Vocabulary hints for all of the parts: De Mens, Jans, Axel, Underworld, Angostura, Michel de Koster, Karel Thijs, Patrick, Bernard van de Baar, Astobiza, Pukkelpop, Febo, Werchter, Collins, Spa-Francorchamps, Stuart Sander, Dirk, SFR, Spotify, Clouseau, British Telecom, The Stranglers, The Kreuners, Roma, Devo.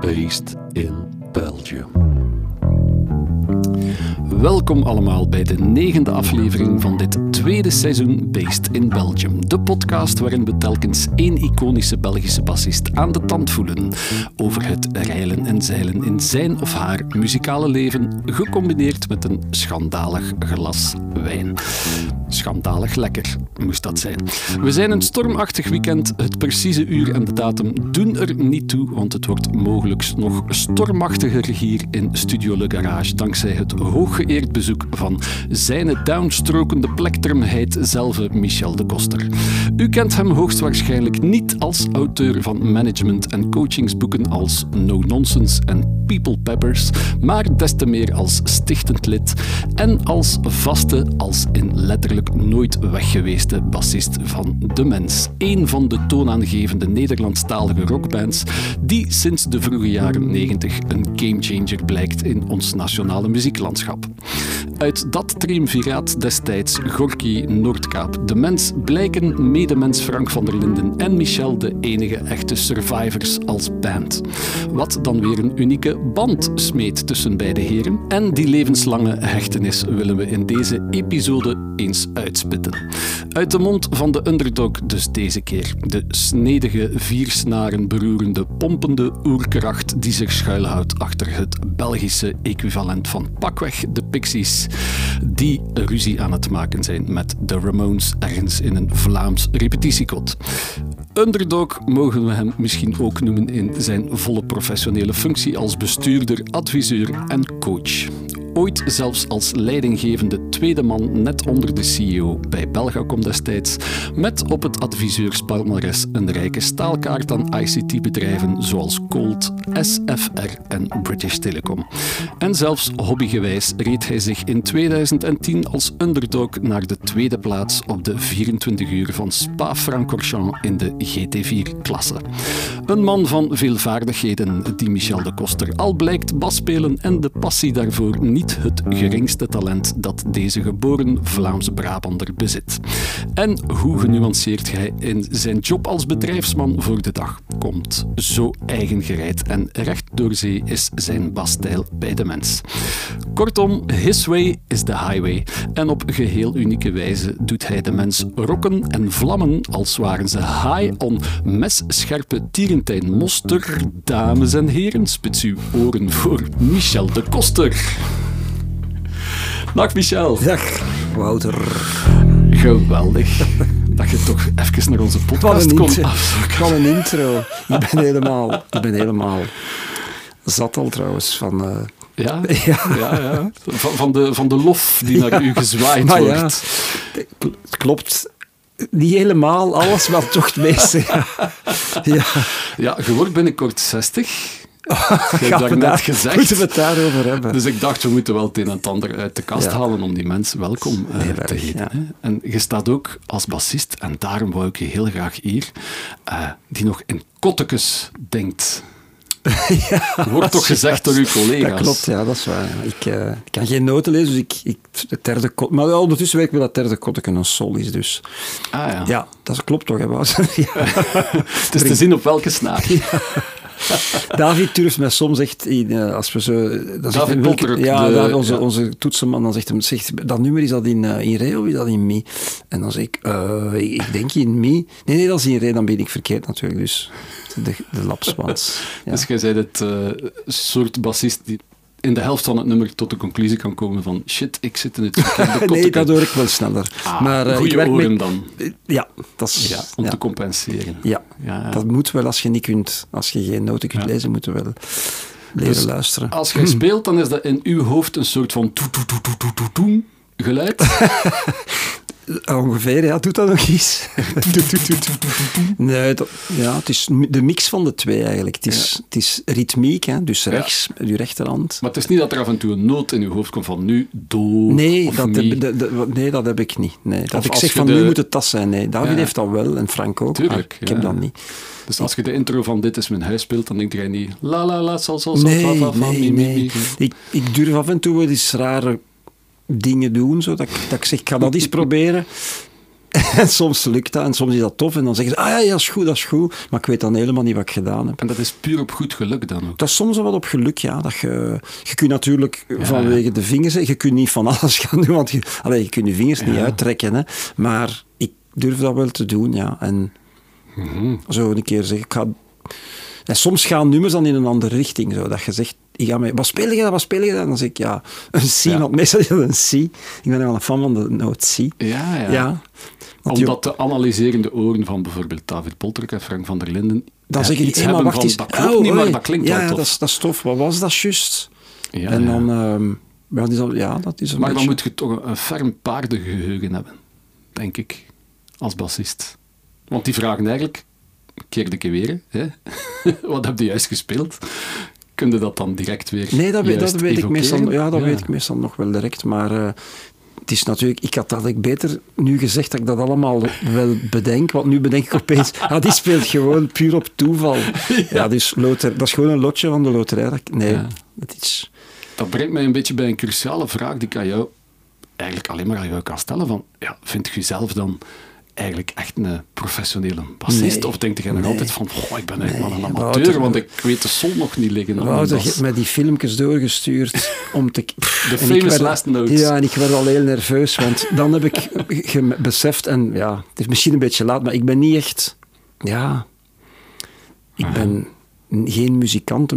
Based in Belgium. Welkom allemaal bij de 9e aflevering van dit tweede seizoen Based in Belgium. De podcast waarin we telkens één iconische Belgische bassist aan de tand voelen. Over het reilen en zeilen in zijn of haar muzikale leven, gecombineerd met een schandalig glas wijn. Schandalig lekker, moest dat zijn. We zijn een stormachtig weekend. Het precieze uur en de datum doen er niet toe, want het wordt mogelijk nog stormachtiger hier in Studio Le Garage, dankzij het hooggeëerd bezoek van zijne downstrokende plektrumheid zelve, Michel de Koster. U kent hem hoogstwaarschijnlijk niet als auteur van management- en coachingsboeken als No Nonsense en People Peppers, maar des te meer als stichtend lid en als vaste, als in letterlijk nooit weggeweeste bassist van De Mens. Een van de toonaangevende Nederlandstalige rockbands die sinds de vroege jaren 90 een gamechanger blijkt in ons nationale muzieklandschap. Uit dat triumviraat destijds Gorky, Noordkaap, De Mens blijken medemens Frank van der Linden en Michel de enige echte survivors als band. Wat dan weer een unieke band smeedt tussen beide heren, en die levenslange hechtenis willen we in deze episode eens uitspitten. Uit de mond van de underdog dus deze keer. De snedige, 4 snaren beroerende, pompende oerkracht die zich schuilhoudt achter het Belgische equivalent van pakweg de Pixies, die ruzie aan het maken zijn met de Ramones ergens in een Vlaams repetitiekot. Underdog mogen we hem misschien ook noemen in zijn volle professionele functie als bestuurder, adviseur en coach. Ooit zelfs als leidinggevende tweede man net onder de CEO bij Belgacom destijds, met op het adviseurspalmares een rijke staalkaart aan ICT-bedrijven zoals Colt, SFR en British Telecom. En zelfs hobbygewijs reed hij zich in 2010 als underdog naar de 2e plaats op de 24 uur van Spa-Francorchamps in de GT4-klasse. Een man van veel vaardigheden die Michel de Koster al blijkt basspelen en de passie daarvoor niet het geringste talent dat deze geboren Vlaamse Brabander bezit. En hoe genuanceerd hij in zijn job als bedrijfsman voor de dag komt. Zo eigengereid en recht door zee is zijn basstijl bij De Mens. Kortom, his way is the highway. En op geheel unieke wijze doet hij De Mens rokken en vlammen als waren ze high on messcherpe Tierentijn Moster. Dames en heren, spits uw oren voor Michel de Koster. Dag Michel. Dag Wouter. Geweldig dat je toch even naar onze podcast komt. Wat een intro. Ik ben helemaal zat al trouwens van... Ja. Van de lof die naar u gezwaaid wordt. Ja, het klopt. Niet helemaal alles, maar toch het meeste. Ja, je wordt binnenkort 60... Je hebt daarnet gezegd. Moeten we het daarover hebben. Dus ik dacht, we moeten wel het een en het ander uit de kast halen om die mensen welkom te heten. Ja. En je staat ook als bassist, en daarom wou ik je heel graag hier, die nog in kottekes denkt. Wordt toch gezegd door uw collega's. Dat klopt, ja, dat is waar. Ja. Ik kan geen noten lezen, dus ik derde kot. Maar ondertussen weet ik wel dat derde kotteken een sol is, dus... Ah ja. Ja, dat klopt toch, hè, Bas? Het is te zien op welke snaar. Ja. David durft mij soms echt in, als we zo... David Poltrock. Onze toetsenman, dan zegt hem, dat nummer, is dat in re of is dat in mi? En dan zeg ik, ik denk in mi. Nee, dat is in re, dan ben ik verkeerd natuurlijk. Dus de lapswans. Ja. Dus jij zei het soort bassist die in de helft van het nummer tot de conclusie kan komen van shit, ik zit in het verkeerde nee, dat hoor ik wel sneller. Goeie oren dan. Ja, dat is... Ja, om te compenseren. Ja, dat moet wel als je niet kunt. Als je geen noten kunt lezen, moet je wel leren luisteren. Als je speelt, dan is dat in uw hoofd een soort van toetoetoetoetoetoetoetoem geluid. Ongeveer, ja. Doet dat nog eens? Nee, het is de mix van de twee eigenlijk. Het is ritmiek, hè, dus rechts, je rechterhand. Maar het is niet dat er af en toe een noot in je hoofd komt van nu, do, nee, of dat mi. Nee, dat heb ik niet. Nee, dat ik zeg van nu moet het dat zijn. Nee, David heeft dat wel en Frank ook. Tuurlijk, ik heb dat niet. Dus als je de intro van Dit is mijn huis speelt, dan denk jij niet la la la, sal sal sal, nee, fa fa fa, mi mi mi. Ik durf af en toe wel eens rare dingen doen, zo, dat ik zeg, ik ga dat eens proberen. En soms lukt dat en soms is dat tof. En dan zeggen ze, ah ja, dat is goed. Maar ik weet dan helemaal niet wat ik gedaan heb. En dat is puur op goed geluk dan ook? Dat is soms wat op geluk, ja. Dat je kunt natuurlijk vanwege de vingers... Je kunt niet van alles gaan doen, want je kunt je vingers niet uittrekken. Hè. Maar ik durf dat wel te doen, ja. En zo een keer zeggen, ik ga... En soms gaan nummers dan in een andere richting, zo, dat je zegt... Wat speel je dat? En dan zeg ik, ja, een C, want meestal is dat een C. Ik ben wel een fan van de noot C. Ja. Omdat de analyserende oren van bijvoorbeeld David Poltrock en Frank van der Linden... Dan zeg je iets helemaal, wacht eens... Dat klopt niet, maar dat klinkt wel tof. Ja, dat is tof. Wat was dat juist? Ja, en dan... dat is een maar beetje... dan moet je toch een ferm paardengeheugen hebben, denk ik, als bassist. Want die vragen eigenlijk, keer de keer weer, hè? Wat heb je juist gespeeld? Kun je dat dan direct weer... Nee, dat weet ik meestal, weet ik meestal nog wel direct, maar het is natuurlijk... Ik had dat ik beter nu gezegd dat ik dat allemaal wel bedenk, want nu bedenk ik opeens, die speelt gewoon puur op toeval. Dus dat is gewoon een lotje van de loterij. Dat brengt mij een beetje bij een cruciale vraag die ik aan jou eigenlijk alleen maar aan jou kan stellen, van, vind je jezelf dan eigenlijk echt een professionele bassist? Nee, of denkt jij nog altijd van, ik ben eigenlijk wel een amateur, Wouter, want ik weet de sol nog niet liggen. Wouter, je hebt mij die filmpjes doorgestuurd om te... De famous last notes. Ja, en ik werd al heel nerveus, want dan heb ik beseft, en het is misschien een beetje laat, maar ik ben niet echt... Ik ben geen muzikant.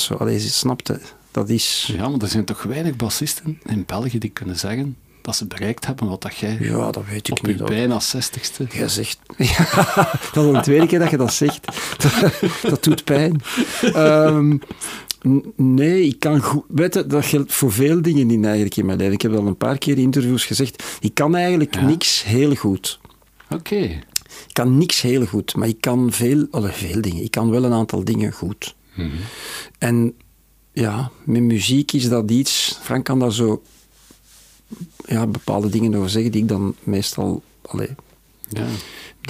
Zo. Allee, je snapt het. Dat is... Ja, want er zijn toch weinig bassisten in België die kunnen zeggen... dat ze bereikt hebben wat dat jij dat weet ik op niet, je bijna 60ste... Jij zegt... dat is de tweede keer dat je dat zegt. Dat doet pijn. Nee, ik kan goed... Weet je, dat geldt voor veel dingen niet eigenlijk in mijn leven. Ik heb al een paar keer in interviews gezegd, ik kan eigenlijk niks heel goed. Oké. Ik kan niks heel goed, maar ik kan veel dingen. Ik kan wel een aantal dingen goed. Mm-hmm. En met muziek is dat iets... Frank kan daar zo... bepaalde dingen over zeggen die ik dan meestal...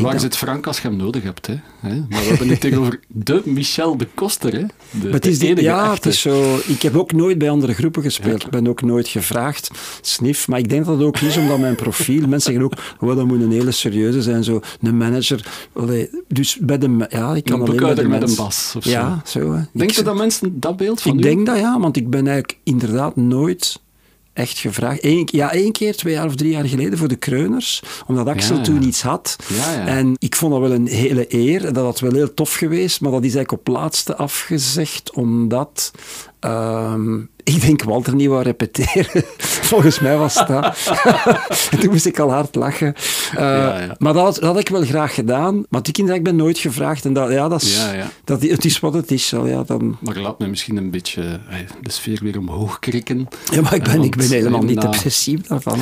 Waar zit Frank als je hem nodig hebt? Hè? Maar we hebben het tegenover de Michel de Koster. Hè? Het is zo... Ik heb ook nooit bij andere groepen gespeeld. Ik ben ook nooit gevraagd. Snif. Maar ik denk dat het ook is, omdat mijn profiel... Mensen zeggen ook, dat moet een hele serieuze zijn. Zo, een manager. Dus bij de... ik kan alleen bij de met een bas. Of zo. Denk je dat mensen dat beeld van Ik denk dat, want ik ben eigenlijk inderdaad nooit... echt gevraagd. Één keer, 2 jaar of 3 jaar geleden voor de Kreuners, omdat Axel toen iets had. En ik vond dat wel een hele eer. Dat had wel heel tof geweest, maar dat is eigenlijk op laatste afgezegd, omdat... ik denk Walter niet wou repeteren. Volgens mij was dat. En toen moest ik al hard lachen. Maar dat had ik wel graag gedaan. Maar die kinderen, ik ben nooit gevraagd. En dat het is wat het is. Dan... Maar laat me misschien een beetje de sfeer weer omhoog krikken. Ja, maar ik ben helemaal niet obsessief daarvan.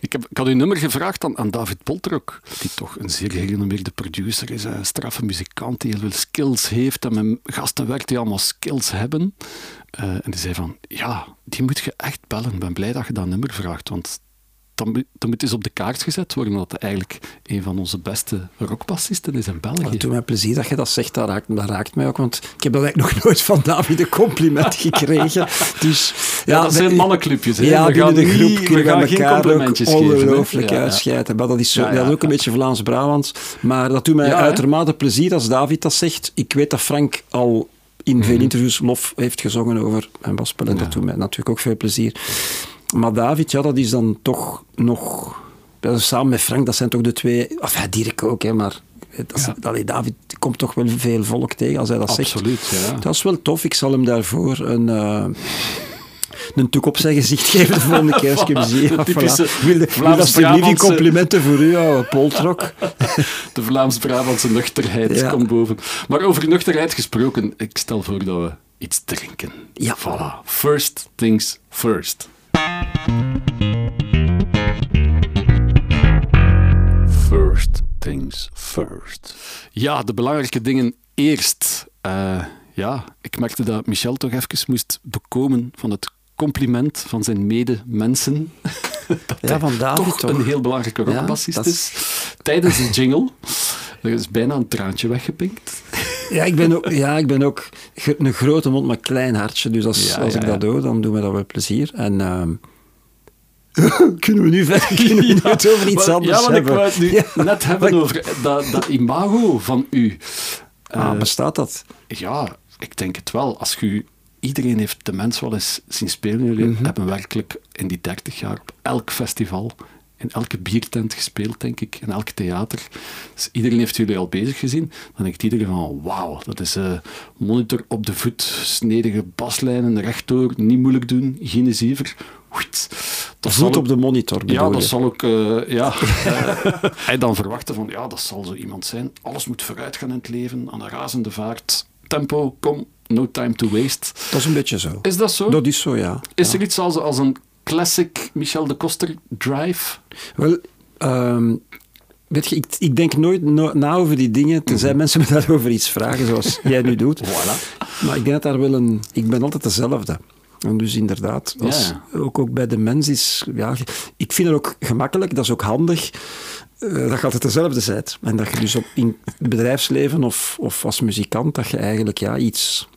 Ik had uw nummer gevraagd aan David Poltrock, die toch een zeer gerenommeerde producer is, een straffe muzikant die heel veel skills heeft en met gasten werkt die allemaal skills hebben. En die zei van, die moet je echt bellen. Ik ben blij dat je dat nummer vraagt, want dan moet eens op de kaart gezet worden dat hij eigenlijk een van onze beste rockbassisten is in België. Het doet mij plezier dat je dat zegt, dat raakt mij ook, want ik heb dat eigenlijk nog nooit van David een compliment gekregen. Dus, dat zijn mannenclubjes. We gaan de groep kunnen elkaar ongelooflijk uitscheiden. Maar dat is, dat is ook een beetje Vlaams-Brabants, maar dat doet mij uitermate plezier als David dat zegt. Ik weet dat Frank al in veel interviews lof heeft gezongen over mijn basspel en dat doet mij natuurlijk ook veel plezier. Maar David, dat is dan toch nog... Samen met Frank, dat zijn toch de 2... Dirk ook, hè, maar... David komt toch wel veel volk tegen als hij dat zegt. Absoluut, dat is wel tof. Ik zal hem daarvoor een toek op zijn gezicht geven de volgende keer. Als ik hem zie. Alsjeblieft complimenten voor u, Poltrock. De Vlaams-Brabantse nuchterheid komt boven. Maar over nuchterheid gesproken, ik stel voor dat we iets drinken. Ja. Voilà. First things first. First things first. Ja, de belangrijke dingen eerst. Ik merkte dat Michel toch even moest bekomen van het compliment van zijn medemensen. Dat van David toch een heel belangrijke rockbassist is. Tijdens de jingle. Er is bijna een traantje weggepinkt. Ik ben ook een grote mond, maar klein hartje. Dus als ik dat doe, dan doet me dat wel plezier. En kunnen we nu verder? Kunnen we het over iets anders hebben? Ja, want ik wou het nu net hebben over dat imago van u. Bestaat dat? Ja, ik denk het wel. Als u... Iedereen heeft de mens wel eens zien spelen. Jullie hebben werkelijk in die 30 jaar op elk festival, in elke biertent gespeeld, denk ik, in elk theater. Dus iedereen heeft jullie al bezig gezien. Dan denkt iedereen van, wauw, dat is monitor op de voet, snedige baslijnen, rechtdoor, niet moeilijk doen, geen ziever. Dat voet op de monitor, bedoel je? Dat zal ook... hij dan verwachten van, ja, dat zal zo iemand zijn. Alles moet vooruit gaan in het leven, aan een razende vaart. Tempo, kom, no time to waste. Dat is een beetje zo. Is dat zo? Dat is zo, ja. Is er iets als een classic Michel de Koster drive? Wel, weet je, ik denk nooit na over die dingen, tenzij mensen me daarover iets vragen, zoals jij nu doet. Voilà. Maar ik denk dat daar wel een... Ik ben altijd dezelfde. En dus inderdaad, ook bij de mens is... Ja, ik vind het ook gemakkelijk, dat is ook handig, dat je altijd dezelfde bent. En dat je dus in het bedrijfsleven of als muzikant, dat je eigenlijk iets...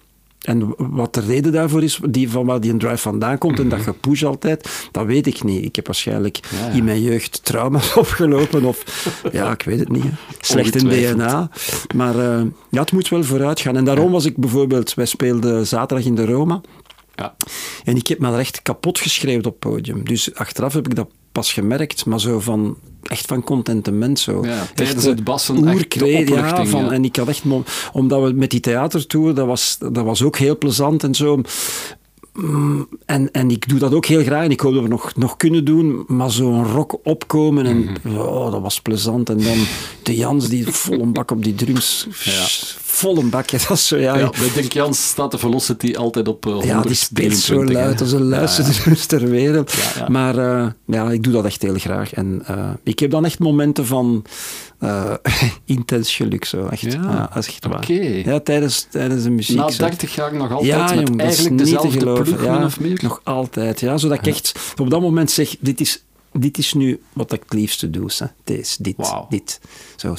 En wat de reden daarvoor is, van waar die drive vandaan komt en dat gepush altijd, dat weet ik niet. Ik heb waarschijnlijk in mijn jeugd trauma's opgelopen of, ik weet het niet. Slecht in DNA. Maar het moet wel vooruit gaan. En daarom was ik bijvoorbeeld... Wij speelden zaterdag in de Roma. Ja. En ik heb me er echt kapot geschreeuwd op het podium. Dus achteraf heb ik dat pas gemerkt, maar zo van... Echt van contentement zo. Ja, tijdens het bassen oerkreet, echt de En ik had echt... Omdat we met die theatertour, dat was ook heel plezant en zo... En ik doe dat ook heel graag en ik hoop dat we nog kunnen doen, maar zo'n rock opkomen en dat was plezant. En dan de Jans die vol een bak op die drums, vol een bak. Dat is zo, ik denk Jans staat de velocity altijd op 100. Die speelt zo luid als een luisterdrums ter wereld. Ja. Maar ik doe dat echt heel graag. En ik heb dan echt momenten van... intens geluk zo, echt. Echt waar. Okay. Ja, tijdens de muziek. Na 30 jaar nog altijd met eigenlijk dezelfde ploeg, of meer? Nog altijd, zodat ik echt op dat moment zeg, dit is nu wat ik het liefste doe. Hè. Dit. Zo,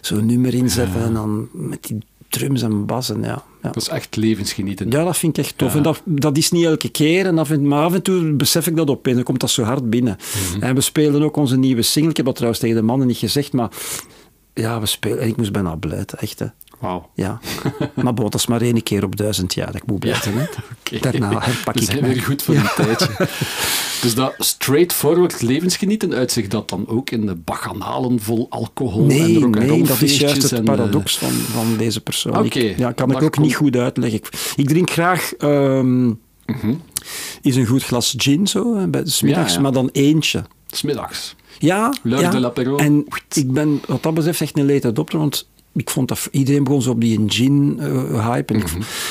zo'n nummer inzetten en dan met die drums en bassen, Dat is echt levensgenieten. Ja, dat vind ik echt tof. En dat is niet elke keer. Maar af en toe besef ik dat opeens. Dan komt dat zo hard binnen. En we speelden ook onze nieuwe single. Ik heb dat trouwens tegen de mannen niet gezegd, maar we spelen. En ik moest bijna blijten, echt. Wauw. Ja. Maar dat is maar 1 keer op 1000 jaar. Ik moet blijten. Okay. Daarna herpak ik weer goed voor een tijdje. Dus dat straightforward levensgenieten uitzicht dat dan ook in de bacchanalen vol alcohol en rock'n'roll. Nee, dat is juist het paradox van deze persoon. Okay. Kan ik ook niet goed uitleggen. Ik drink graag... is een goed glas gin, zo, smiddags, maar dan eentje. Smiddags. En ik ben, wat dat betreft, echt een late adopter, want... Ik vond dat iedereen begon zo op die gin-hype.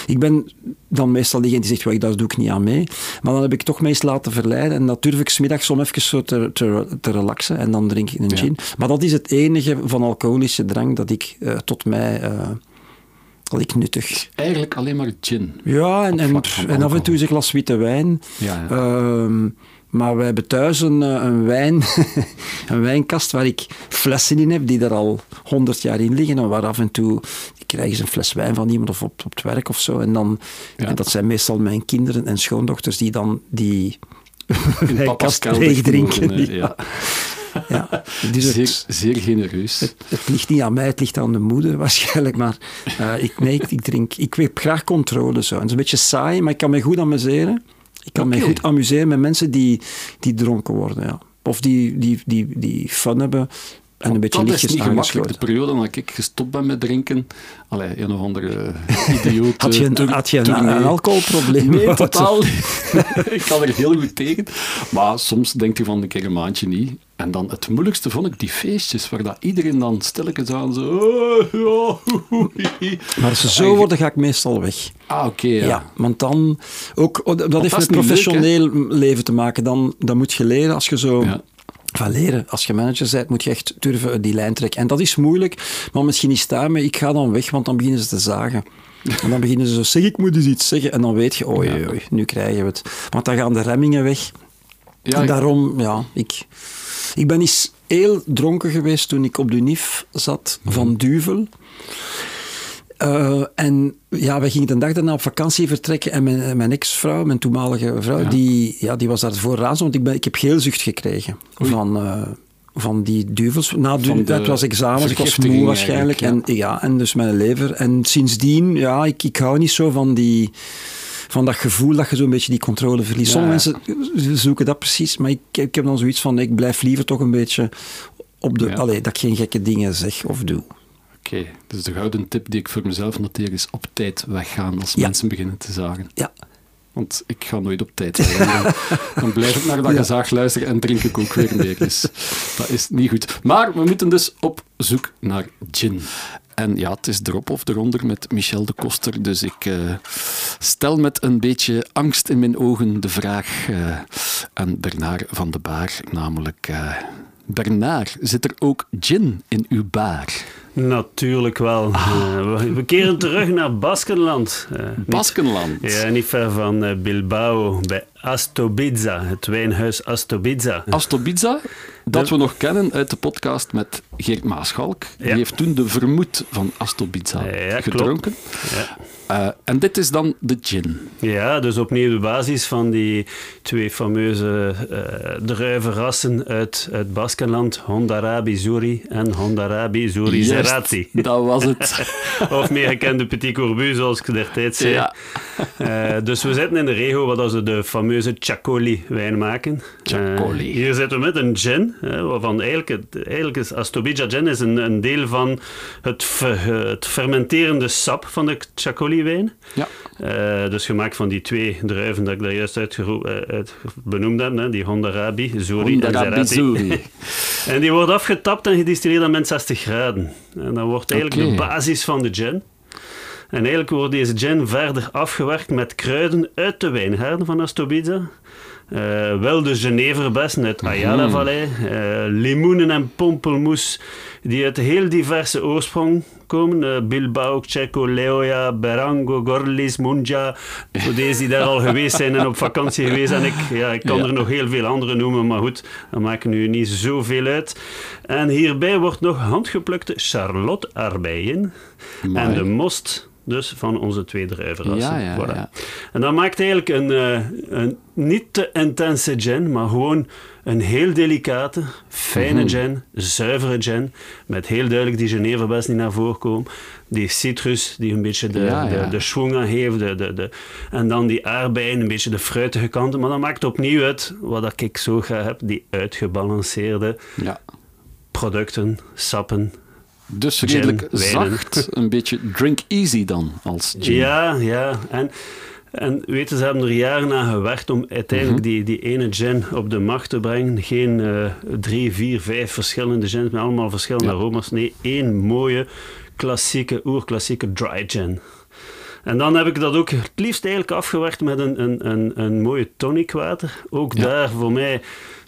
Ik ben dan meestal diegene die zegt, daar doe ik niet aan mee. Maar dan heb ik toch meest laten verleiden. En dat durf ik 's middags om even zo te relaxen. En dan drink ik een gin. Maar dat is het enige van alcoholische drank dat ik tot mij... dat ik nuttig. Eigenlijk alleen maar gin. Ja, en af en toe is een glas witte wijn. Maar wij hebben thuis een wijnkast waar ik flessen in heb die er al 100 jaar in liggen. En waar af en toe krijg je een fles wijn van iemand of op het werk of zo. En dan, en dat zijn meestal mijn kinderen en schoondochters die dan die wijnkast leeg drinken. Dus zeer genereus. Het ligt niet aan mij, het ligt aan de moeder waarschijnlijk. Maar ik drink. Ik heb graag controle zo. En het is een beetje saai, maar ik kan me goed amuseren. Ik kan mij goed amuseren met mensen die dronken worden. Ja. Of die fun hebben en een beetje lichtjes aangesloten. Dat is niet gemakkelijk. De periode dat ik gestopt ben met drinken... Allee, een of andere idioot... Had je een alcoholprobleem? Nee, totaal. Ik kan er heel goed tegen. Maar soms denkt je van een keer een maandje niet. En dan het moeilijkste vond ik die feestjes, waar dat iedereen dan stilletjes aan zo... Maar zo worden ga ik meestal weg. Ah, oké. Ja, want dan... dat heeft met professioneel leven te maken. Dan moet je leren als je zo... Als je manager bent, moet je echt durven die lijn trekken. En dat is moeilijk, maar misschien is daarmee, ik ga dan weg, want dan beginnen ze te zagen. En dan beginnen ze zo, zeg, ik moet eens iets zeggen. En dan weet je, oei, nu krijgen we het. Want dan gaan de remmingen weg. Ja, en daarom, ik ben eens heel dronken geweest toen ik op de UNIF zat van Duvel. En ja, wij gingen de dag daarna op vakantie vertrekken en mijn ex-vrouw, mijn toenmalige vrouw, ja. Die was daar vooraan, want ik heb geelzucht gekregen van die duvels. Dat was examens, ik was moe waarschijnlijk. Ja. En dus mijn lever. En sindsdien, ja, ik hou niet zo van dat gevoel dat je zo'n beetje die controle verliest. Ja. Sommige mensen zoeken dat precies, maar ik heb dan zoiets van, ik blijf liever toch een beetje op de... Ja. Allee, dat ik geen gekke dingen zeg of doe. Oké, dus de gouden tip die ik voor mezelf noteer is op tijd weggaan als mensen beginnen te zagen. Ja. Want ik ga nooit op tijd zijn. Dan blijf ik naar dat gezaag luisteren en drink ik ook weer meer. Dus dat is niet goed. Maar we moeten dus op zoek naar gin. En ja, het is erop of eronder met Michel de Koster. Dus ik stel met een beetje angst in mijn ogen de vraag aan Bernard van de Baar. Namelijk, Bernard, zit er ook gin in uw baar? Natuurlijk wel. We keren terug naar Baskenland. Baskenland? Niet ver van Bilbao, bij Astobiza, het wijnhuis Astobiza. Astobiza, dat we nog kennen uit de podcast met Geert Maaschalk. Ja. Die heeft toen de vermoed van Astobiza gedronken. Ja. En dit is dan de gin. Ja, dus opnieuw de basis van die twee fameuze druivenrassen uit Baskenland, Hondarabi Zuri en Hondarabi Zuri Zerati. Dat was het. Of meer gekende Petit Corbu, zoals ik destijds zei. Ja. Dus we zitten in de regio wat als de fameuze Chacoli wijn maken. Chacoli. Hier zitten we met een gin, waarvan eigenlijk is Astobiza gin is een deel van het fermenterende sap van de Chacoli wijn. Ja. Dus gemaakt van die twee druiven dat ik daar juist uit benoemd heb, die Hondarabi Zuri en Zerati. En die wordt afgetapt en gedistilleerd aan min 60 graden. En dat wordt eigenlijk de basis van de gin. En eigenlijk wordt deze gin verder afgewerkt met kruiden uit de wijngaarden van Astobiza. Wel de Geneverbessen uit Ayala-vallei, limoenen en pompelmoes die uit heel diverse oorsprong komen. Bilbao, Checo, Leoya, Berango, Gorlis, Munja. Voor deze die daar al geweest zijn en op vakantie geweest. En ik kan er nog heel veel andere noemen, maar goed, dat maakt nu niet zoveel uit. En hierbij wordt nog handgeplukte charlotte-arbei in. Mooi. En de most... Dus van onze twee druivenrassen. Ja. En dat maakt eigenlijk een niet te intense gin, maar gewoon een heel delicate, fijne gin, zuivere gin, met heel duidelijk die Geneverbes die naar voren komen, die citrus die een beetje de schwung aan heeft, en dan die aardbeien, een beetje de fruitige kanten. Maar dat maakt opnieuw uit wat ik zo graag heb, die uitgebalanceerde producten, sappen. Dus redelijk zacht, een beetje drink easy dan, als gin. Ja. En weten, ze hebben er jaren aan gewerkt om uiteindelijk die ene gin op de markt te brengen. Geen 3, 4, 5 verschillende gins met allemaal verschillende aroma's. Nee, één mooie, klassieke, oerklassieke dry gin. En dan heb ik dat ook het liefst eigenlijk afgewerkt met een mooie tonicwater. Ook daar voor mij...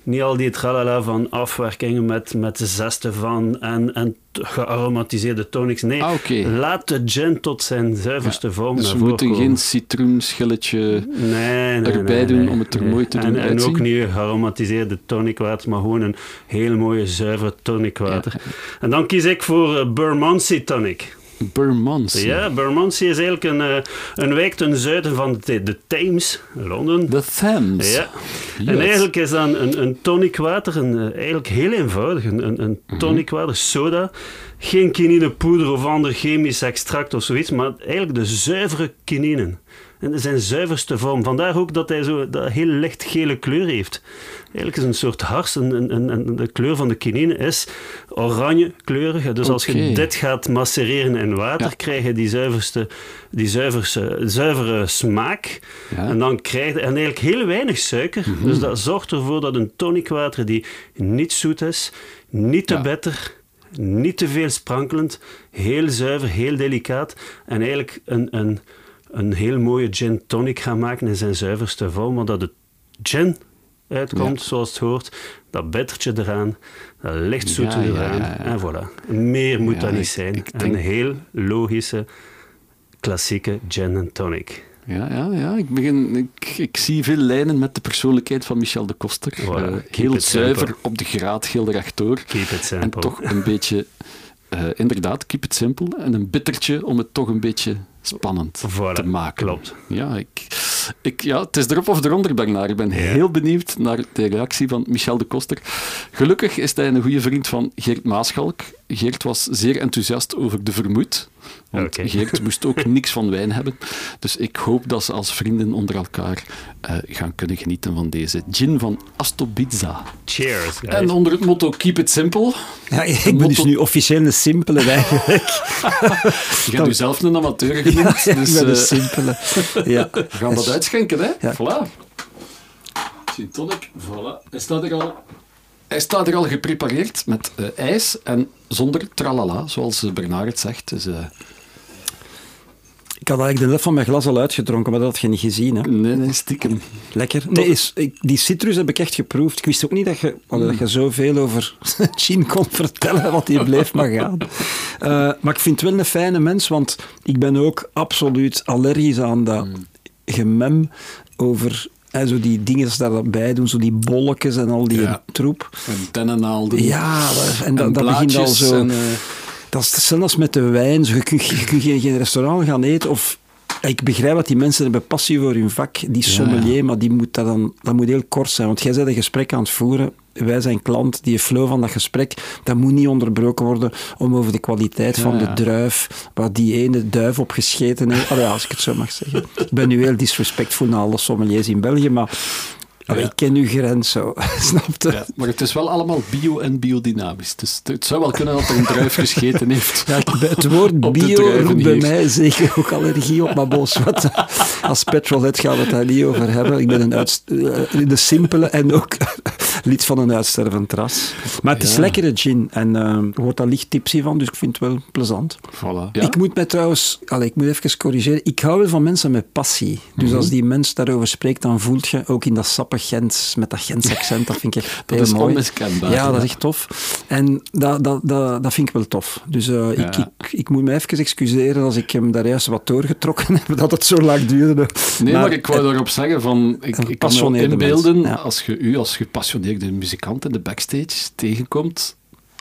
Niet al die tralala van afwerkingen met de zesten van en gearomatiseerde tonics. Nee, laat de gin tot zijn zuiverste vorm naar voren komen. Dus we moeten geen citroenschilletje erbij doen om het er mooi te doen uitzien. En ook niet gearomatiseerde tonicwater, maar gewoon een hele mooie zuivere tonicwater. Ja. En dan kies ik voor Bermondsey tonic. Bermondsey. Ja, Bermondsey is eigenlijk een wijk ten zuiden van de Thames, Londen. De Thames. Ja. Yes. En eigenlijk is dan een tonicwater, eigenlijk heel eenvoudig, een tonicwater, soda. Geen kininepoeder of ander chemisch extract of zoiets, maar eigenlijk de zuivere kininen. En zijn zuiverste vorm. Vandaar ook dat hij zo dat heel lichtgele kleur heeft. Eigenlijk is een soort hars. En de kleur van de kinine is oranjekleurig. Dus als je dit gaat macereren in water, krijg je die zuivere smaak. Ja. En dan krijg je eigenlijk heel weinig suiker. Dus dat zorgt ervoor dat een tonicwater die niet zoet is, niet te bitter, niet te veel sprankelend, heel zuiver, heel delicaat. En eigenlijk een heel mooie gin tonic gaan maken in zijn zuiverste vorm, maar dat de gin uitkomt, zoals het hoort, dat bittertje eraan, dat lichtzoete eraan, en voilà. Meer moet dat niet zijn. Een heel logische, klassieke gin en tonic. Ja. Ik zie veel lijnen met de persoonlijkheid van Michel de Koster. Voilà, heel zuiver, op de graad, heel erachtoor. Keep it simple. En toch een beetje... inderdaad, keep it simple. En een bittertje om het toch een beetje spannend te maken. Klopt. Ja, ja, het is erop of eronder, Bernard. Ik ben heel benieuwd naar de reactie van Michel de Koster. Gelukkig is hij een goede vriend van Geert Maaschalk. Geert was zeer enthousiast over de vermoed. Want Geert moest ook niks van wijn hebben. Dus ik hoop dat ze als vrienden onder elkaar gaan kunnen genieten van deze gin van Astobiza. Cheers, guys. En onder het motto keep it simple. Ja, ik ben dus nu officieel een simpele eigenlijk. Je hebt u zelf een amateur genoemd. Ja, dus, ik ben een simpele. Ja. We gaan dat uitschenken, hè. Ja. Voilà. Gin tonic, voilà. Hij staat er al geprepareerd met ijs en zonder tralala, zoals Bernard het zegt. Dus, ik had eigenlijk de helft van mijn glas al uitgedronken, maar dat had je niet gezien. Hè? Nee, stiekem. Lekker. Nee, die citrus heb ik echt geproefd. Ik wist ook niet dat je, dat je zoveel over gin kon vertellen, wat hier bleef maar gaan. Maar ik vind het wel een fijne mens, want ik ben ook absoluut allergisch aan dat gemem over... En zo die dingen daarbij doen, zo die bolletjes en al die troep. En tennennaalden. Ja, en dat begint al zo. En, dat is hetzelfde met de wijn. Zo, je kunt geen restaurant gaan eten. Of, ik begrijp dat die mensen hebben passie voor hun vak. Die sommelier, maar die moet dat moet heel kort zijn. Want jij bent een gesprek aan het voeren. Wij zijn klant, die flow van dat gesprek, dat moet niet onderbroken worden om over de kwaliteit van de druif, waar die ene duif op gescheten heeft. Allee, als ik het zo mag zeggen. Ik ben nu heel disrespectvol naar alle sommeliers in België, maar ik ken uw grens zo. Snap je? Ja, maar het is wel allemaal bio en biodynamisch. Dus het zou wel kunnen dat er een druif gescheten heeft. Ja, het woord bio roept bij mij zeker ook allergie op, maar boos. Wat, als petrolhead gaan we het daar niet over hebben. Ik ben de simpele en ook... lid van een uitstervend ras. Maar het is lekkere gin. En je wordt daar licht tipsy van, dus ik vind het wel plezant. Voilà. Ja? Ik moet mij trouwens... ik moet even corrigeren. Ik hou wel van mensen met passie. Dus als die mens daarover spreekt, dan voelt je ook in dat sappe Gens, met dat Gens accent, dat vind ik echt heel mooi. Dat is onmiskenbaar. Ja, dat is echt tof. En dat vind ik wel tof. Dus ik moet mij even excuseren als ik hem daar juist wat doorgetrokken heb, dat het zo lang duurde. Nee, maar ik wou daarop zeggen van... Ik kan me inbeelden, als je u als gepassioneerd de muzikant in de backstage tegenkomt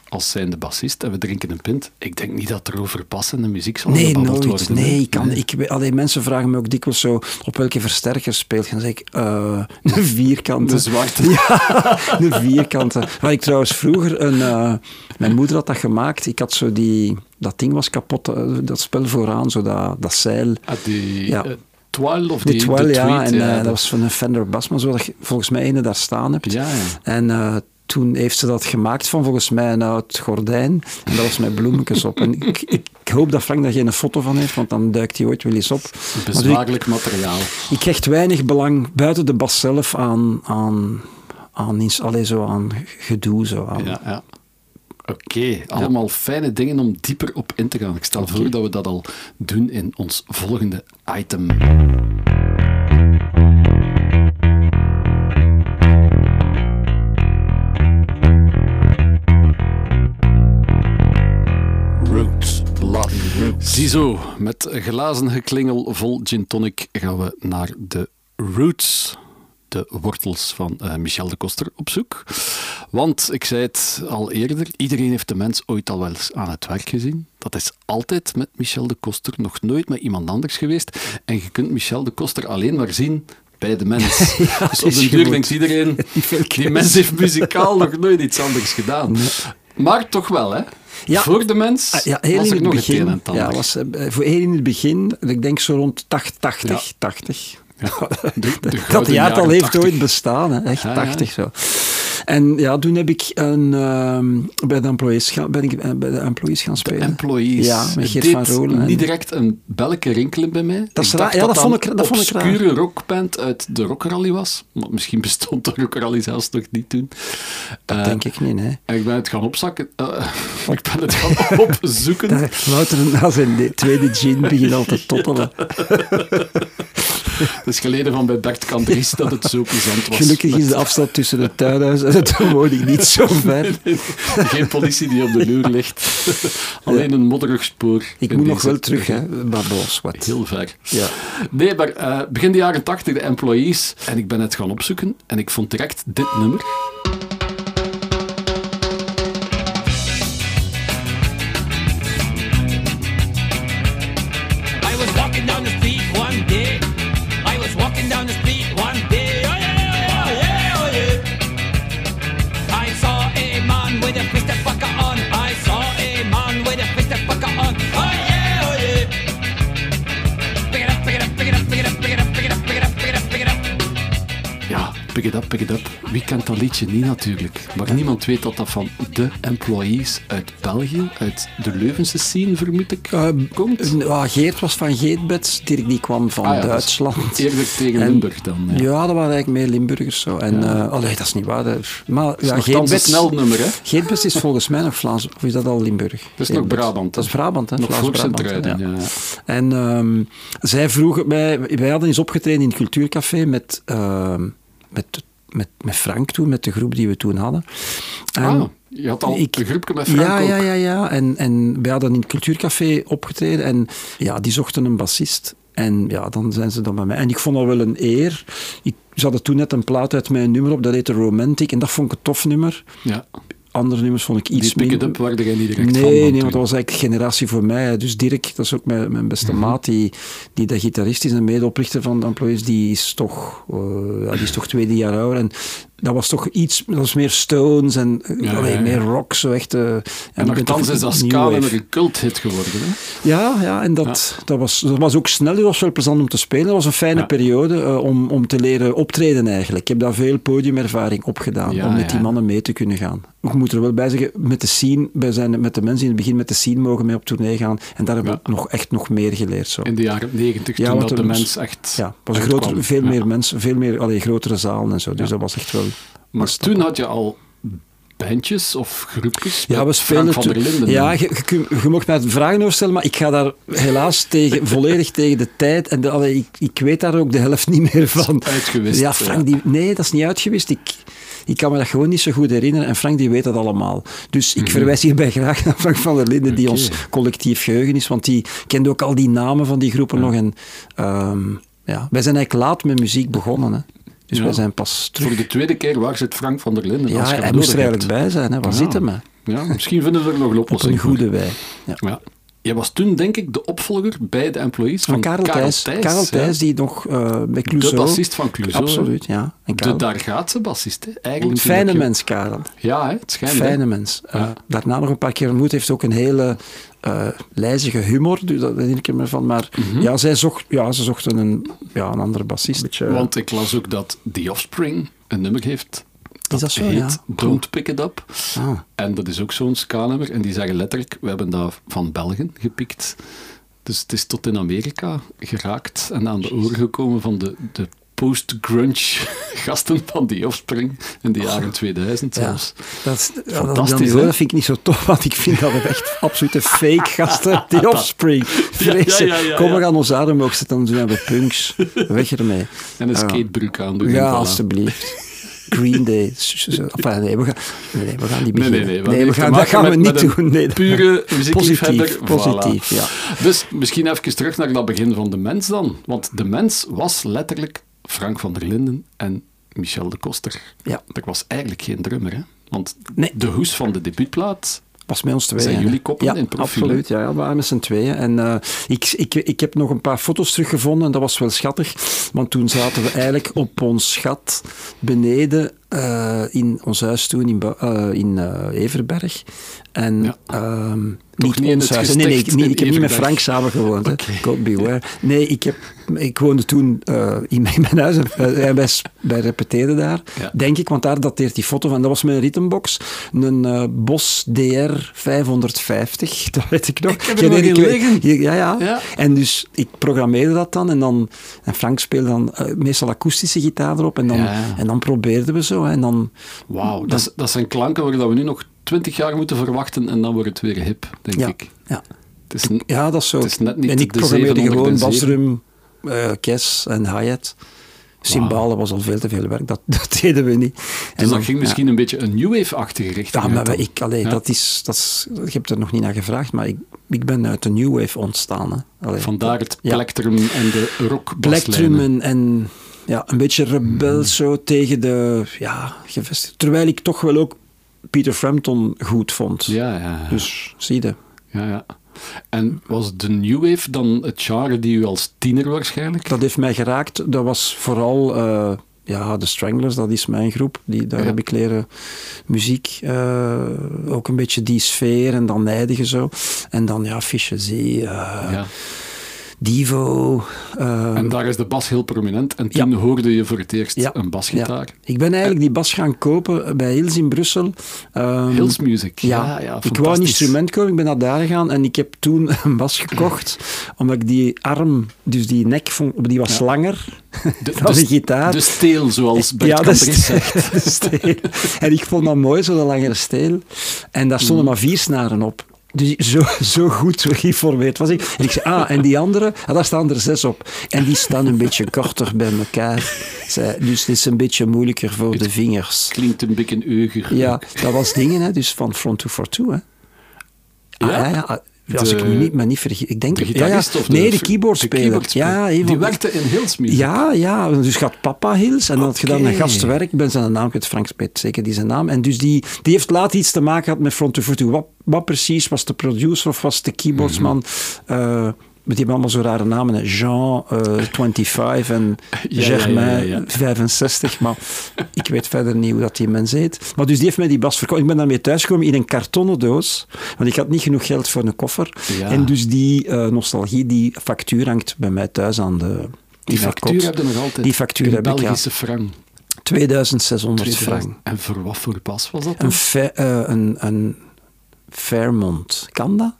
als zijnde bassist en we drinken een pint, ik denk niet dat er over passende muziek zal gebabbeld worden. Nee, mensen vragen me ook dikwijls zo, op welke versterker speelt je? Dan zeg ik, een vierkante. Een zwarte. Ja, een vierkante. Maar ik trouwens vroeger, mijn moeder had dat gemaakt, ik had zo dat ding was kapot, dat spel vooraan, zo dat zeil. Twile of die Tweet, dat was van een Fender Bass, maar zo dat je volgens mij ene daar staan hebt. Ja, ja. En toen heeft ze dat gemaakt van volgens mij een oud gordijn en dat was met bloemetjes op. En ik hoop dat Frank daar geen foto van heeft, want dan duikt hij ooit wel eens op. Bezwaarlijk materiaal. Ik hecht weinig belang buiten de bas zelf aan gedoe. Zo aan. Ja, ja. Oké, allemaal fijne dingen om dieper op in te gaan. Ik stel voor dat we dat al doen in ons volgende item. Roots, blood, roots. Ziezo, met glazen geklingel vol gin tonic gaan we naar de roots. De wortels van Michel de Koster op zoek. Want, ik zei het al eerder, iedereen heeft de mens ooit al wel eens aan het werk gezien. Dat is altijd met Michel de Koster, nog nooit met iemand anders geweest. En je kunt Michel de Koster alleen maar zien bij de mens. Ja, dus op den duur denkt iedereen, die mens heeft muzikaal nog nooit iets anders gedaan. Nee. Maar toch wel, hè? Ja, voor de mens was er nog een en het voor heel in het begin, ik denk zo rond 80. Ja, dat jaartal heeft 80. Ooit bestaan, hè. Echt 80 zo. En toen heb ik bij de Employees gaan spelen. De Employees. Ja, met Geert van Roolen. Niet direct een belletje rinkelen bij mij. Dat, dat vond ik raar. Dat een obscure rockband uit de Rockrally was. Maar misschien bestond de Rockrally zelfs nog niet toen. Dat denk ik niet, hè. En ik ben het gaan opzakken. Ik ben het gaan opzoeken. Wouter na zijn tweede gin begint al te toppelen. Het is geleden van bij Bert Kandries dat het zo plezant was. Gelukkig is de afstand tussen het tuinhuis en het woning niet zo ver. Nee. Geen politie die op de loer ligt. Alleen een modderig spoor. Ik moet nog wel terug, hè. Maar boos, wat. Heel ver. Ja. Nee, maar begin de jaren 80, de Employees. En ik ben het gaan opzoeken en ik vond direct dit nummer. Pick It Up, Pick It Up. Wie kent dat liedje niet natuurlijk? Maar niemand weet dat dat van The Employees uit België, uit de Leuvense scene vermoed ik, komt. Geert was van Geetbeds, Dirk die kwam van Duitsland. Eerlijk tegen Limburg dan. Ja. Ja, dat waren eigenlijk meer Limburgers zo. En, ja. Allee, dat is niet waar. Maar ja, Geetbeds Geetbeds is volgens mij nog Vlaams, of is dat al Limburg? Dat is Geetbeds. Nog Brabant. Hè? Dat is Brabant, hè? Nog voor Sint-Truiden, ja. En zij vroegen mij, wij hadden eens opgetreden in het Cultuurcafé met Frank toen, met de groep die we toen hadden. Je had al een groepje met Frank ook. Ja. En wij hadden in het Cultuurcafé opgetreden en ja, die zochten een bassist. En ja, dan zijn ze dan bij mij. En ik vond dat wel een eer. Ze hadden toen net een plaat uit mijn nummer op, dat heette Romantic. En dat vond ik een tof nummer. Ja. Andere nummers vond ik iets minder. Die Pick It Up waarde jij niet direct van? Nee, want dat was eigenlijk generatie voor mij. Dus Dirk, dat is ook mijn beste maat, die de gitarist is en medeoprichter van de Employees, die is toch 2 jaar ouder. En dat was toch iets, dat was meer Stones en meer rock, zo echt. En nogthans is dat ska een culthit geworden. Hè? Ja, en dat was ook snel. Dat was wel plezant om te spelen. Dat was een fijne periode om te leren optreden eigenlijk. Ik heb daar veel podiumervaring op gedaan, om met die mannen mee te kunnen gaan. Ik moet er wel bij zeggen, met de scene, met de mensen in het begin met de scene mogen mee op tournee gaan. En daar hebben we nog meer geleerd. Zo. In de jaren 90, toen dat de mens echt... Ja, was groter, veel meer mensen, veel meer grotere zalen en zo. Dus dat was echt wel... Maar toen had je al bandjes of groepjes? Ja, we spelen Frank van der Linden. Ja, je mocht mij vragen overstellen, maar ik ga daar helaas volledig tegen de tijd. En ik weet daar ook de helft niet meer van. Uitgewist. Ja, Frank, nee, dat is niet uitgewist. Ik kan me dat gewoon niet zo goed herinneren. En Frank, die weet dat allemaal. Dus ik verwijs hierbij graag naar Frank van der Linden, die ons collectief geheugen is. Want die kende ook al die namen van die groepen nog. En, wij zijn eigenlijk laat met muziek begonnen, hè. Dus wij zijn pas terug. Voor de tweede keer, waar zit Frank van der Linden? Ja, hij moest er eigenlijk bij zijn. Hè? Waar zit hem? Hè? Ja, misschien vinden we er nog een oplossing. Op een goede wij. Ja. Jij was toen, denk ik, de opvolger bij de Employees van Karel Thijs. Karel Thijs, die nog bij Clouseau... De bassist van Clouseau. Absoluut, ja. En de daar gaat ze bassist, hè? Eigenlijk een fijne mens, Karel. Ja, hè? Het schijnt. Fijne mens. Daarna nog een paar keer ontmoet, heeft ook een hele... lijzige humor, dus dat herinner ik me van. Maar ze zochten een andere bassist. Want ik las ook dat The Offspring een nummer heeft. Dat is dat zo, heet Don't Pick It Up. En dat is ook zo'n ska-nummer. En die zeggen letterlijk, we hebben dat van Belgen gepikt. Dus het is tot in Amerika geraakt en aan de oren gekomen van de post-grunge gasten van die Offspring in de jaren 2000 zelfs. Dat is fantastisch. Dat vind ik niet zo tof, want ik vind dat we echt absolute fake gasten, die Offspring. Kom, we gaan ons adem ook zetten, dan doen we punks. Weg ermee. En een skatebroek aan doen. Ja, alstublieft. Green Day. Enfin, we gaan niet beginnen. Dat gaan we niet doen. Pure muziekliefhebber. Positief, voilà. Dus misschien even terug naar dat begin van De Mens dan. Want De Mens was letterlijk Frank van der Linden en Michel de Koster. Ja. Dat was eigenlijk geen drummer, hè? Want de hoes van de debuutplaat was met ons tweeën. Zijn jullie koppen in profiel? Absoluut, ja, we waren met z'n tweeën. En ik heb nog een paar foto's teruggevonden en dat was wel schattig. Want toen zaten we eigenlijk op ons schat beneden in ons huis toen in Everberg. En... niet ons huis. Nee, ik heb niet met Frank samen gewoond. Okay. God beware. Nee, ik woonde toen in mijn huis. Wij repeteerden daar, denk ik, want daar dateert die foto van. Dat was mijn rhythmbox. Een Boss DR 550. Dat weet ik nog. Ik heb er nog liggen. Ja. En dus ik programmeerde dat dan. En Frank speelde dan meestal akoestische gitaar erop. En dan probeerden we zo. Wauw, dat zijn klanken waar we nu nog 20 jaar moeten verwachten en dan wordt het weer hip, denk ik. Ja. Het is dat is zo. Het is net niet en ik programmeerde gewoon basdrum, keys en hi-hat. Cymbalen was al veel te veel werk, dat deden we niet. Dus en dat ging misschien een beetje een new wave-achtige richting. Ja, maar ik heb er nog niet naar gevraagd, maar ik ben uit de new wave ontstaan. Hè. Vandaar het plektrum en de rockbaslijnen. Plektrum en een beetje rebels zo tegen de gevestigd. Terwijl ik toch wel ook Peter Frampton goed vond. Ja. Dus, zie je. Ja. En was de new wave dan het genre die u als tiener waarschijnlijk? Dat heeft mij geraakt. Dat was vooral de Stranglers, dat is mijn groep. Daar heb ik leren muziek. Ook een beetje die sfeer en dan nijdige zo. En dan Fischer Zee. Devo. En daar is de bas heel prominent. En toen hoorde je voor het eerst een basgitaar. Ja. Ik ben eigenlijk die bas gaan kopen bij Hils in Brussel. Hils Music. Ja, ik wou een instrument kopen, ik ben naar daar gegaan en ik heb toen een bas gekocht, omdat ik die arm, dus die nek, die was langer dan de gitaar. De steel, zoals Bert Kantris zegt. De steel. En ik vond dat mooi, zo'n langere steel. En daar stonden maar 4 snaren op. Dus zo goed geïnformeerd was ik. En ik zei, en die andere, daar staan er 6 op. En die staan een beetje korter bij elkaar. Dus het is een beetje moeilijker voor de vingers. Klinkt een beetje euger. Ja, dat was dingen, hè, dus van front to for two. Hè. Als ik me niet vergis. Ik denk, de gitarist of de keyboardspeler. Die werkte in Hils Music. Ja, dus gaat papa Hils. En dan had gedaan een gastwerk. Ik ben zijn naam kwijt, Frank Spet, zeker die zijn naam. En dus die heeft later iets te maken gehad met Front to Fortune. Wat precies? Was de producer of was de keyboardsman? Die hebben allemaal zo rare namen. Hè. Jean, 25 en Germain, 65. Maar ik weet verder niet hoe dat die mens heet. Maar dus die heeft mij die bas verkocht. Ik ben daarmee thuisgekomen in een kartonnen doos. Want ik had niet genoeg geld voor een koffer. Ja. En dus die nostalgie, die factuur hangt bij mij thuis aan de... Die factuur heb je nog altijd? Die factuur heb ik, Belgische frank. 2600 frank. En voor wat voor bas was dat dan? Een Fairmont. Kan dat?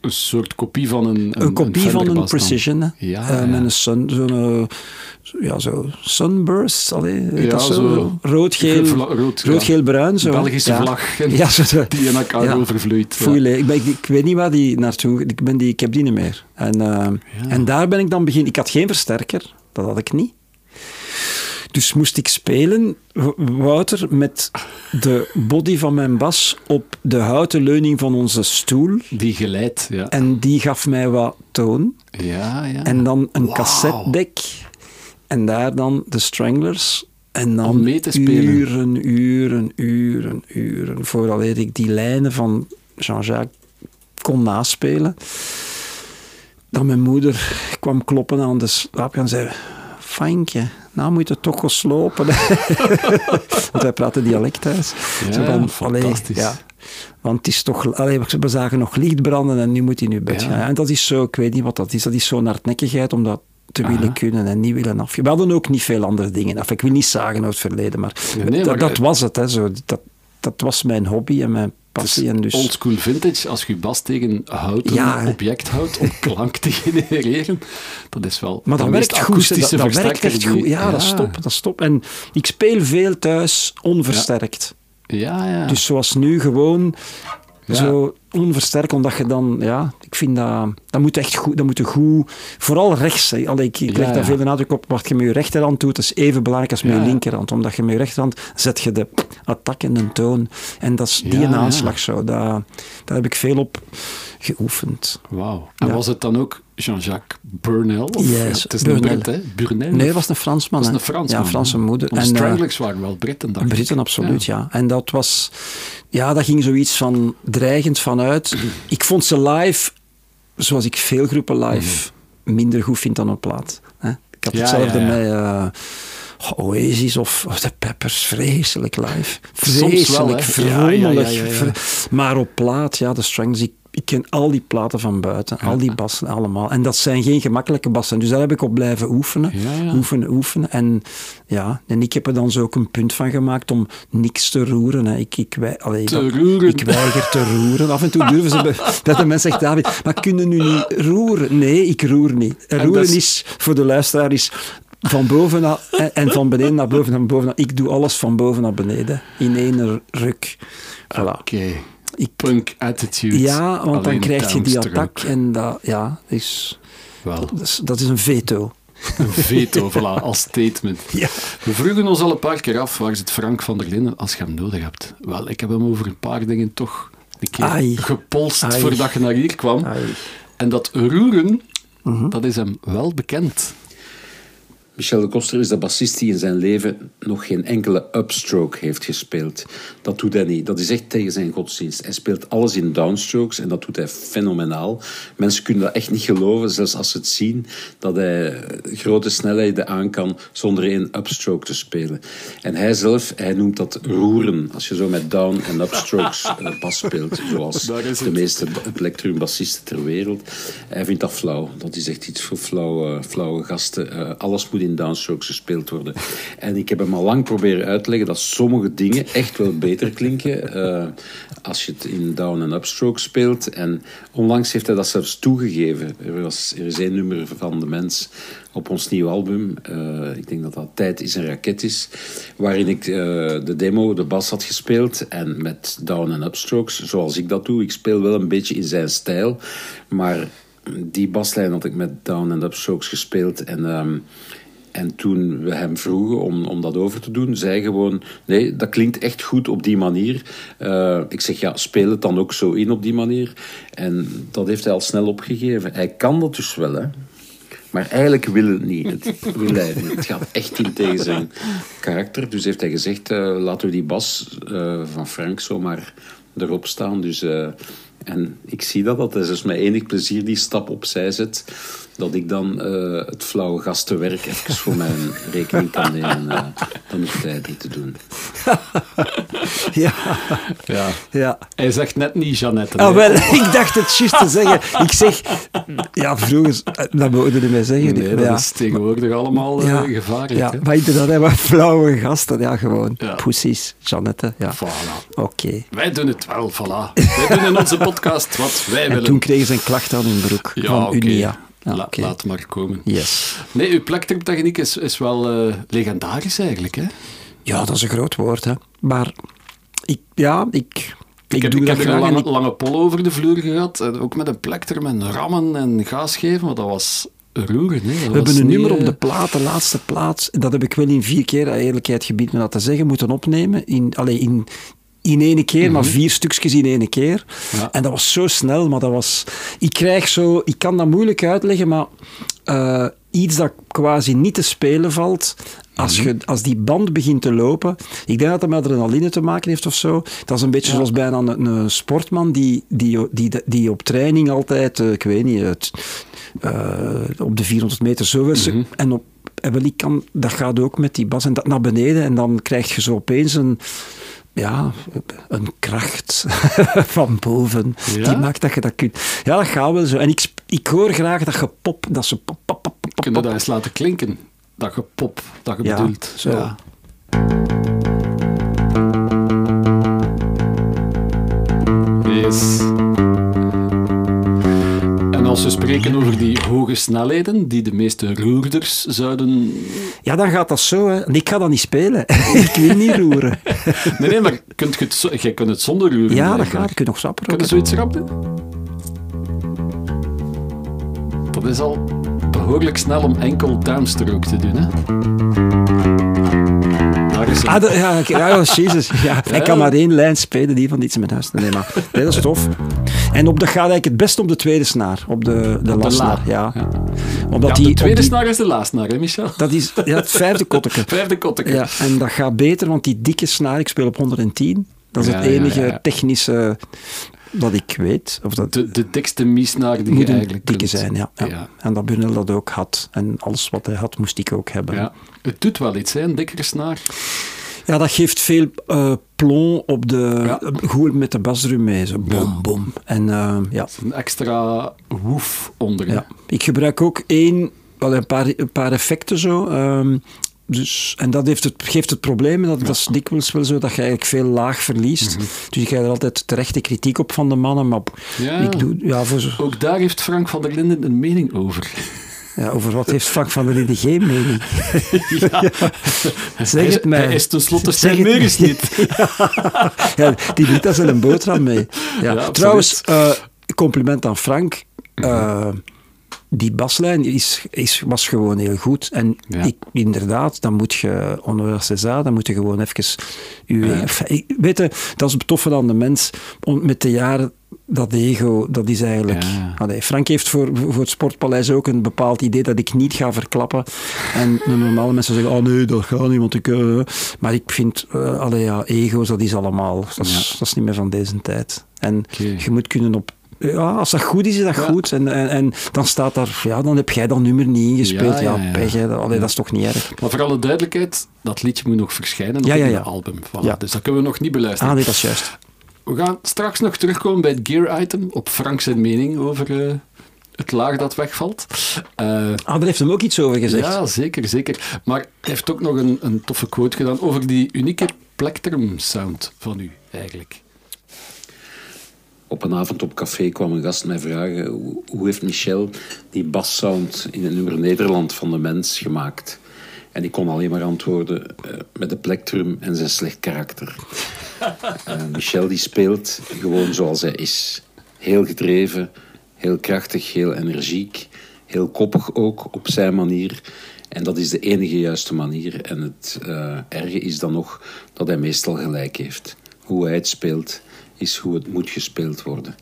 Een soort kopie van een kopie van een Precision, hè? Met een zo'n sunburst, zo rood-geel, rood-geel-bruin, zo. Belgische vlag, die in elkaar overvloeit. Ik weet niet waar die naartoe, ik heb die niet meer. En daar ben ik dan beginnen. Ik had geen versterker, dat had ik niet. Dus moest ik spelen, Wouter, met de body van mijn bas op de houten leuning van onze stoel. Die geleid, ja. En die gaf mij wat toon. Ja. En dan een cassettedek. En daar dan de Stranglers. En dan om mee te spelen. Uren. Vooraleer ik die lijnen van Jean-Jacques kon naspelen. Dan mijn moeder kwam kloppen aan de slaap en zei... Fankje, nou moet je toch eens lopen. Want wij praten dialect thuis. Fantastisch. Want het is toch, we zagen nog licht branden en nu moet hij nu bed gaan. En dat is zo, ik weet niet wat dat is. Dat is zo'n hardnekkigheid om dat te willen kunnen en niet willen af. We hadden ook niet veel andere dingen af. Ik wil niet zagen uit het verleden, maar, dat was het. Hè, zo. Dat was mijn hobby en mijn passie. Dus oldschool vintage, als je bas tegen houten object houdt om klank te genereren, dat is wel... Maar dat werkt goed, dat werkt echt goed. Ja, dat is top. En ik speel veel thuis onversterkt. Ja. Dus zoals nu, gewoon zo onversterkt, omdat je dan... Ja, ik vind dat moet echt goed, dat moet goed... Vooral rechts. Ik leg daar veel nadruk op. Wat je met je rechterhand doet, is even belangrijk als met je linkerhand. Omdat je met je rechterhand zet je de attack en de toon. En dat is die aanslag zo. Daar heb ik veel op geoefend. Wauw. En was het dan ook Jean-Jacques Burnel? Het is Burnel. Een Brit, hè? Burnel? Nee, het was een Fransman. Dat was een Fransman. Ja, Franse moeder. De Stranglers waren wel Britten, dacht ik. Britten, absoluut, ja. En dat was... Ja, dat ging zoiets van dreigend vanuit. Ik vond ze live... Zoals ik veel groepen live minder goed vind dan op plaat. Ik had hetzelfde met Oasis of de Peppers, vreselijk live. Vreselijk, vrolijk. Maar op plaat, de Stranglers, ik ken al die platen van buiten, al die bassen allemaal. En dat zijn geen gemakkelijke bassen, dus daar heb ik op blijven oefenen. En ik heb er dan zo ook een punt van gemaakt om niks te roeren. Hè. Ik weiger te roeren. Af en toe durven ze... dat de mens zegt, David, maar kunnen nu niet roeren? Nee, ik roer niet. Roeren is, voor de luisteraar, is... Van boven en van beneden naar boven en boven. Ik doe alles van boven naar beneden. In één ruk. Voilà. Oké. Punk attitude. Ja, want alleen dan krijg je die attack. En dat, is... Well. Dat is een veto. Een veto, voilà, als statement. Ja. We vroegen ons al een paar keer af, waar zit Frank van der Linden als je hem nodig hebt? Wel, ik heb hem over een paar dingen toch een keer gepolst voordat je naar hier kwam. En dat roeren, dat is hem wel bekend. Michel de Koster is de bassist die in zijn leven nog geen enkele upstroke heeft gespeeld. Dat doet hij niet. Dat is echt tegen zijn godsdienst. Hij speelt alles in downstrokes en dat doet hij fenomenaal. Mensen kunnen dat echt niet geloven, zelfs als ze het zien, dat hij grote snelheden aan kan zonder één upstroke te spelen. En hij zelf, hij noemt dat roeren. Als je zo met down- en upstrokes bas speelt, zoals de meeste plektruimbassisten ter wereld. Hij vindt dat flauw. Dat is echt iets voor flauwe gasten. Alles moet in downstrokes gespeeld worden. En ik heb hem al lang proberen uit te leggen dat sommige dingen echt wel beter klinken als je het in down- en upstroke speelt. En onlangs heeft hij dat zelfs toegegeven. Er is één nummer van De Mens op ons nieuwe album. Ik denk dat dat Tijd is een raket is. Waarin ik de demo, de bas had gespeeld. En met down- en upstrokes, zoals ik dat doe. Ik speel wel een beetje in zijn stijl. Maar die baslijn had ik met down- en upstrokes gespeeld. En toen we hem vroegen om dat over te doen, zei gewoon, nee, dat klinkt echt goed op die manier. Ik zeg, ja, speel het dan ook zo in op die manier. En dat heeft hij al snel opgegeven. Hij kan dat dus wel, hè. Maar eigenlijk wil het niet. Het wil hij niet. Het gaat echt in tegen zijn karakter. Dus heeft hij gezegd, laten we die bas van Frank zomaar erop staan. Dus, en ik zie dat is dus mijn enig plezier die stap opzij zet. Dat ik dan het flauwe gastenwerk even voor mijn rekening kan nemen. Dan hoeft hij het niet te doen. Ja. Hij zegt net niet Jeannette. Ah, wel, ik dacht het juist te zeggen. Ik zeg, ja, vroeger, dat mogen jullie mij zeggen. Nee, dat is tegenwoordig allemaal gevaarlijk. Ja, hè? Maar inderdaad, wat flauwe gasten, ja, gewoon. Ja. Poesies, Jeannette. Ja. Voilà. Okay. Wij doen het wel, voilà. Wij doen in onze podcast wat wij willen. En toen kregen ze een klacht aan hun broek van Unia. Okay. Laat maar komen. Yes. Nee, uw plektrumtechniek is wel legendarisch eigenlijk, hè? Ja, dat is een groot woord, hè. Maar Ik heb er een lange pol over de vloer gehad. Ook met een plektrum en rammen en gas geven, maar dat was roeren. Hè. We hebben een nummer op de plaat, de laatste plaats. Dat heb ik wel in 4 keer, eerlijkheid gebied me dat te zeggen, moeten opnemen. In 1 keer, maar 4 stukjes in 1 keer. Ja. En dat was zo snel, maar dat was... Ik kan dat moeilijk uitleggen, maar iets dat quasi niet te spelen valt, als die band begint te lopen, ik denk dat dat met adrenaline te maken heeft of zo. Dat is een beetje zoals bijna een sportman die op training altijd, ik weet niet, op de 400 meter zo werd. En op... dat gaat ook met die bas en dat naar beneden en dan krijg je zo opeens een kracht van boven die maakt dat je dat kunt. Ja, dat gaat wel zo. En ik hoor graag dat je pop, dat ze pop, pop, pop, pop. Kun je dat eens laten klinken? Dat je pop, dat je bedoelt. Zo. Ja. Yes. Als we spreken over die hoge snelheden die de meeste roerders zouden... Ja, dan gaat dat zo. Hè. Ik ga dat niet spelen. Ik wil niet roeren. Nee, maar jij kunt het zonder roeren. Ja, dat gaat. Je kunt nog sapper. Kun je zoiets rap doen? Dat is al behoorlijk snel om enkel downstroke te doen. Hè? Daar is Jezus. Ja. Hij kan maar 1 lijn spelen, die van Iets in mijn huis. Nee, maar dat is tof. En dat gaat eigenlijk het best op de tweede snaar. Op de lastsnaar, ja. Omdat de tweede snaar is de laastsnaar, hè, Michel? Dat is het 5e kotteke. 5e kotteke. Ja, en dat gaat beter, want die dikke snaar, ik speel op 110. Dat is het enige technische dat ik weet. Of dat de dikste misnaar die je eigenlijk dikke kunt zijn, ja. En dat Burnel dat ook had. En alles wat hij had, moest ik ook hebben. Ja. Het doet wel iets, hè, een dikkere snaar. Ja, dat geeft veel plomb op de... Goed met de basdrum mee, zo bom, bom. En, dat is een extra woef onder. Ja. Ik gebruik ook een paar effecten zo. Dus, en dat geeft het probleem, dat is dikwijls wel zo, dat je eigenlijk veel laag verliest. Dus ik krijg er altijd terechte kritiek op van de mannen, maar ook daar heeft Frank van der Linden een mening over. Ja, over wat heeft Frank van der Linden geen mening? Zeg het mij. Hij is tenslotte zijn meugens niet. Die doet daar zijn boterham mee. Ja. Ja, trouwens, compliment aan Frank. die baslijn was gewoon heel goed. En ja. Inderdaad, dan moet je dan moet je gewoon even... Weet je, dat is het toffe aan de mens. Met de jaren, dat ego, dat is eigenlijk... Ja. Allee, Frank heeft voor het Sportpaleis ook een bepaald idee dat ik niet ga verklappen. En normale mensen zeggen, oh nee, dat gaat niet, want ik... Maar ik vind, ego's, dat is allemaal... Dat is niet meer van deze tijd. En je moet kunnen op... Ja, als dat goed is dat goed. En dan staat daar... Ja, dan heb jij dat nummer niet ingespeeld. Ja. Pech. Dat is toch niet erg. Maar voor alle duidelijkheid, dat liedje moet nog verschijnen op het album. Voilà. Ja. Dus dat kunnen we nog niet beluisteren. Ah, nee, dat is juist. We gaan straks nog terugkomen bij het gear-item, op Frank zijn mening over... het laag dat wegvalt. Daar heeft hem ook iets over gezegd. Ja, zeker. Maar hij heeft ook nog een toffe quote gedaan over die unieke plectrum-sound van u, eigenlijk. Op een avond op café kwam een gast mij vragen hoe heeft Michel die bassound in het nummer Nederland van De Mens gemaakt? En ik kon alleen maar antwoorden met de plectrum en zijn slecht karakter. Michel die speelt gewoon zoals hij is. Heel gedreven, heel krachtig, heel energiek, heel koppig ook op zijn manier. En dat is de enige juiste manier. En het erge is dan nog dat hij meestal gelijk heeft. Hoe hij het speelt, is hoe het moet gespeeld worden.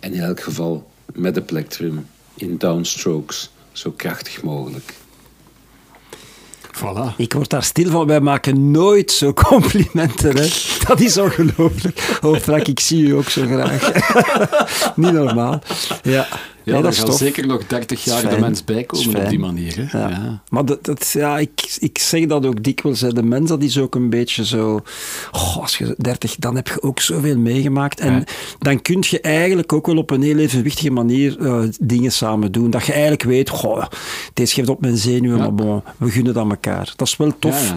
En in elk geval met de plectrum, in downstrokes, zo krachtig mogelijk. Voilà. Ik word daar stil van. Wij maken nooit zo complimenten. Hè? Dat is ongelooflijk. Oh, Frank, ik zie u ook zo graag. Niet normaal. Ja. Ja, nee, dat gaat zeker nog 30 jaar de mens bijkomen op die manier. Hè? Ja. Ja. Maar ik zeg dat ook dikwijls. Hè. De mens, dat is ook een beetje zo... Oh, als je 30, dan heb je ook zoveel meegemaakt. En dan kun je eigenlijk ook wel op een heel evenwichtige manier dingen samen doen. Dat je eigenlijk weet, deze geeft op mijn zenuwen, maar bon, we gunnen dat elkaar. Dat is wel tof.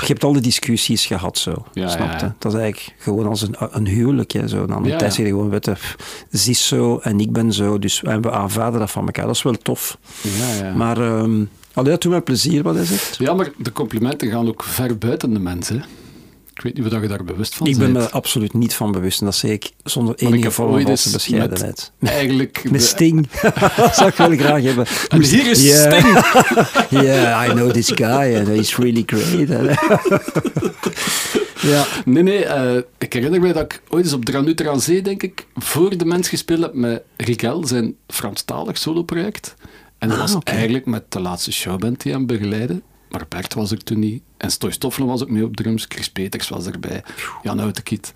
Je hebt al de discussies gehad, zo. Ja, snap je? Ja. Dat is eigenlijk gewoon als een huwelijk. Hè, zo. Dan tijd zeg je gewoon, ze is zo en ik ben zo. Dus we aanvaarden dat van elkaar. Dat is wel tof. Ja. Maar dat doet mij plezier, wat hij zegt. Ja, maar de complimenten gaan ook ver buiten de mensen. Ik weet niet of je daar bewust van bent. Ik ben er absoluut niet van bewust. En dat zeg ik zonder enige vorm van bescheidenheid. Met Sting. Dat zou ik wel graag hebben. Dus hier is Sting. I know this guy. And he's really great. Ik herinner me dat ik ooit eens op Dranuter aan Zee, denk ik, voor de mens gespeeld heb met Riquel, zijn Franstalig soloproject. En dat was eigenlijk met de laatste showband die hem begeleidde. Maar Bert was er toen niet. En Stoy Stoffelen was ook mee op drums. Chris Peters was erbij. Jan Houtekiet.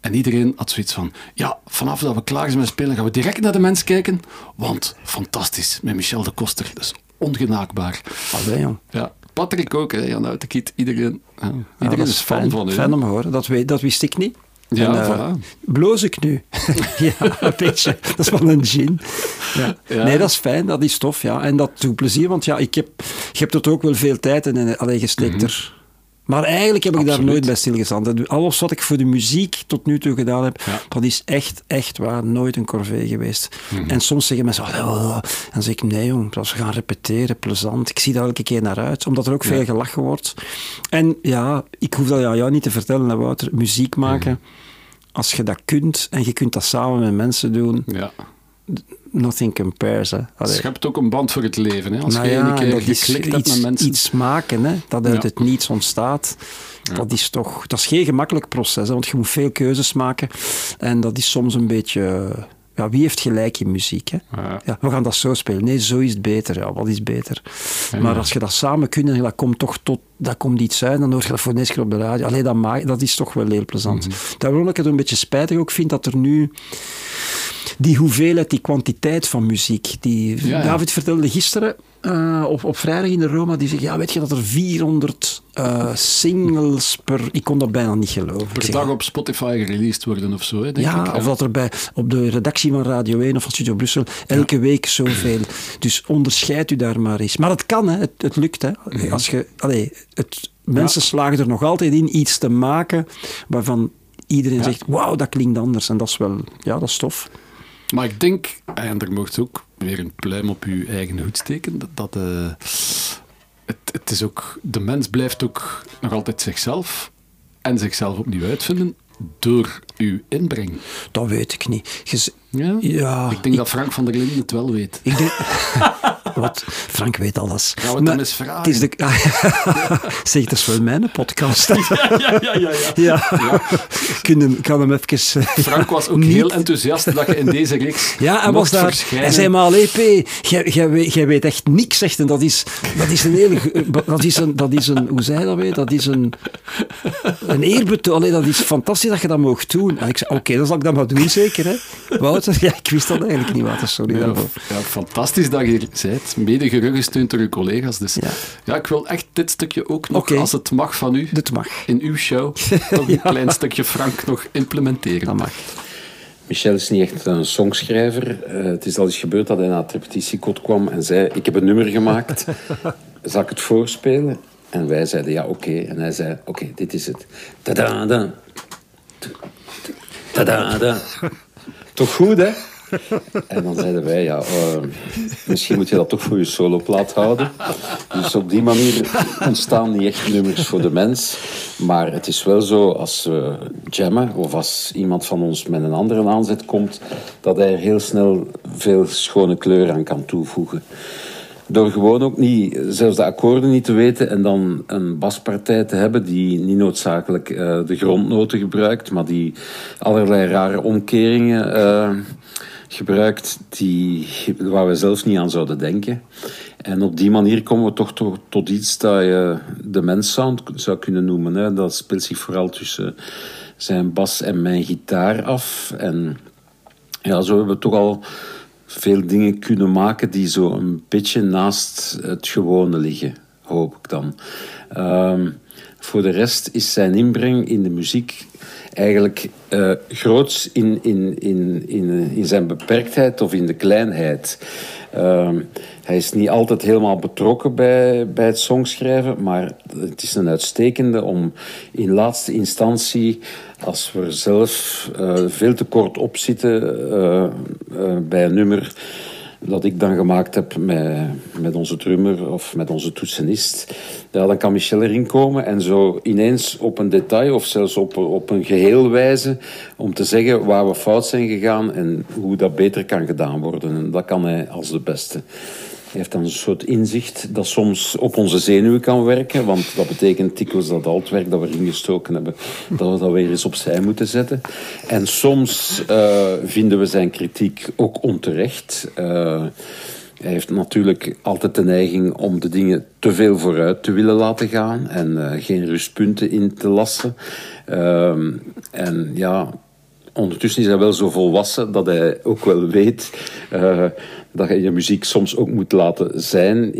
En iedereen had zoiets van... Ja, vanaf dat we klaar zijn met spelen, gaan we direct naar De Mens kijken. Want, fantastisch, met Michel de Koster. Dat is ongenaakbaar. Allee, jong. Ja. Patrick ook, hè, Jan Houtekiet. Iedereen, iedereen is fan van u. Fijn om te horen. Dat wist ik niet. Ja, bloos ik nu? Een beetje. Dat is wel een gin. Ja. Nee, dat is fijn, dat is tof. Ja. En dat doet plezier, want je hebt er ook wel veel tijd en alleen gesteekt er. Maar eigenlijk heb ik daar nooit bij stilgestaan. Alles wat ik voor de muziek tot nu toe gedaan heb, dat is echt waar, nooit een corvée geweest. En soms zeggen mensen, dan zeg ik, nee jong, als we gaan repeteren, plezant. Ik zie daar elke keer naar uit, omdat er ook veel gelachen wordt. En ja, ik hoef dat aan jou niet te vertellen, hè, Wouter, muziek maken. Als je dat kunt, en je kunt dat samen met mensen doen... Ja. Nothing compares. Het schept ook een band voor het leven. Hè? Als je een keer geklikt hebt met mensen. Iets maken, hè? Dat uit het niets ontstaat. Ja. Dat is geen gemakkelijk proces, hè? Want je moet veel keuzes maken. En dat is soms een beetje... Ja, wie heeft gelijk in muziek? Hè? Ja. Ja, we gaan dat zo spelen. Nee, zo is het beter. Ja, wat is beter? Ja. Maar als je dat samen kunt en dat komt toch dat komt iets uit, dan hoor je dat voor de eerste keer op de radio. Allee, dat is toch wel heel plezant. Daarom ik het een beetje spijtig ook vind dat er nu... Die hoeveelheid, die kwantiteit van muziek. David vertelde gisteren op vrijdag in de Roma, die zei, weet je dat er 400 singles per... Ik kon dat bijna niet geloven. Per dag op Spotify gereleased worden of zo, hè, denk ik. Of dat er op de redactie van Radio 1 of van Studio Brussel elke week zoveel. Dus onderscheid u daar maar eens. Maar het kan, hè. Het lukt. Hè. Mensen slagen er nog altijd in iets te maken waarvan iedereen zegt, wauw, dat klinkt anders. En dat is wel... Ja, dat is tof. Maar ik denk, en er mocht ook weer een pluim op uw eigen hoed steken, dat het is ook, de mens blijft ook nog altijd zichzelf en zichzelf opnieuw uitvinden, door uw inbreng? Dat weet ik niet. Ja, ik denk dat Frank van der Linden het wel weet. Ik denk... Wat? Frank weet alles. Gaan we het dan eens vragen? Het is de... Zeg, dat is wel mijn podcast. Ja. Gaan we hem even... Frank was ook heel enthousiast dat je in deze reeks mocht verschijnen. Hij zei maar, allee, P, jij weet echt niks, echt. En dat is een hele... Dat is een hoe zei dat weet? Dat is een eerbetoon. Allee, dat is fantastisch dat je dat mocht doen. En ik zei, oké, dan zal ik dat maar doen, zeker, hè. Wouter, ja, ik wist dat eigenlijk niet, Wouter, sorry. Ja, fantastisch dat je hier bent, mede gerugsteund door je collega's. Dus ja, ik wil echt dit stukje ook nog, als het mag van u, in uw show, toch een klein stukje Frank nog implementeren. Dat mag. Michel is niet echt een songschrijver. Het is al eens gebeurd dat hij na het repetitiekot kwam en zei, ik heb een nummer gemaakt, zal ik het voorspelen? En wij zeiden, ja, oké. En hij zei, oké, dit is het. Ta-da-da. Ta-da-da. Toch goed, hè? En dan zeiden wij, ja, misschien moet je dat toch voor je soloplaat houden. Dus op die manier ontstaan niet echt nummers voor de mens. Maar het is wel zo, als we jammen, of als iemand van ons met een andere aanzet komt, dat hij er heel snel veel schone kleur aan kan toevoegen. Door gewoon ook niet, zelfs de akkoorden niet te weten en dan een baspartij te hebben die niet noodzakelijk de grondnoten gebruikt, maar die allerlei rare omkeringen gebruikt waar we zelf niet aan zouden denken. En op die manier komen we toch tot iets dat je de mens sound zou kunnen noemen. Hè. Dat speelt zich vooral tussen zijn bas en mijn gitaar af. En ja, zo hebben we toch al veel dingen kunnen maken die zo een beetje naast het gewone liggen, hoop ik dan. Voor de rest is zijn inbreng in de muziek eigenlijk groots in zijn beperktheid of in de kleinheid. Hij is niet altijd helemaal betrokken bij het songschrijven, maar het is een uitstekende om in laatste instantie, als we zelf veel te kort op zitten bij een nummer dat ik dan gemaakt heb met onze drummer of met onze toetsenist, ja, dan kan Michel erin komen en zo ineens op een detail of zelfs op een geheel wijzen om te zeggen waar we fout zijn gegaan en hoe dat beter kan gedaan worden. En dat kan hij als de beste. Hij heeft dan een soort inzicht dat soms op onze zenuwen kan werken, want dat betekent dikwijls dat al het werk dat we ingestoken hebben, dat we dat weer eens opzij moeten zetten. En soms vinden we zijn kritiek ook onterecht. Hij heeft natuurlijk altijd de neiging om de dingen te veel vooruit te willen laten gaan en geen rustpunten in te lassen. En ja, ondertussen is hij wel zo volwassen dat hij ook wel weet dat je muziek soms ook moet laten zijn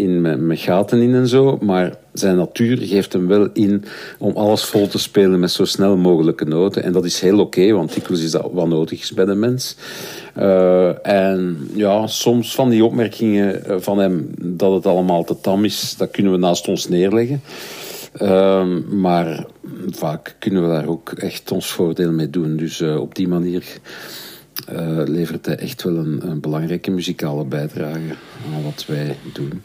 met gaten in en zo. Maar zijn natuur geeft hem wel in om alles vol te spelen met zo snel mogelijke noten. En dat is heel oké, want dikwijls is dat wat nodig is bij de mens. En ja, soms van die opmerkingen van hem dat het allemaal te tam is, dat kunnen we naast ons neerleggen. Maar vaak kunnen we daar ook echt ons voordeel mee doen. Dus op die manier levert hij echt wel een belangrijke muzikale bijdrage aan wat wij doen.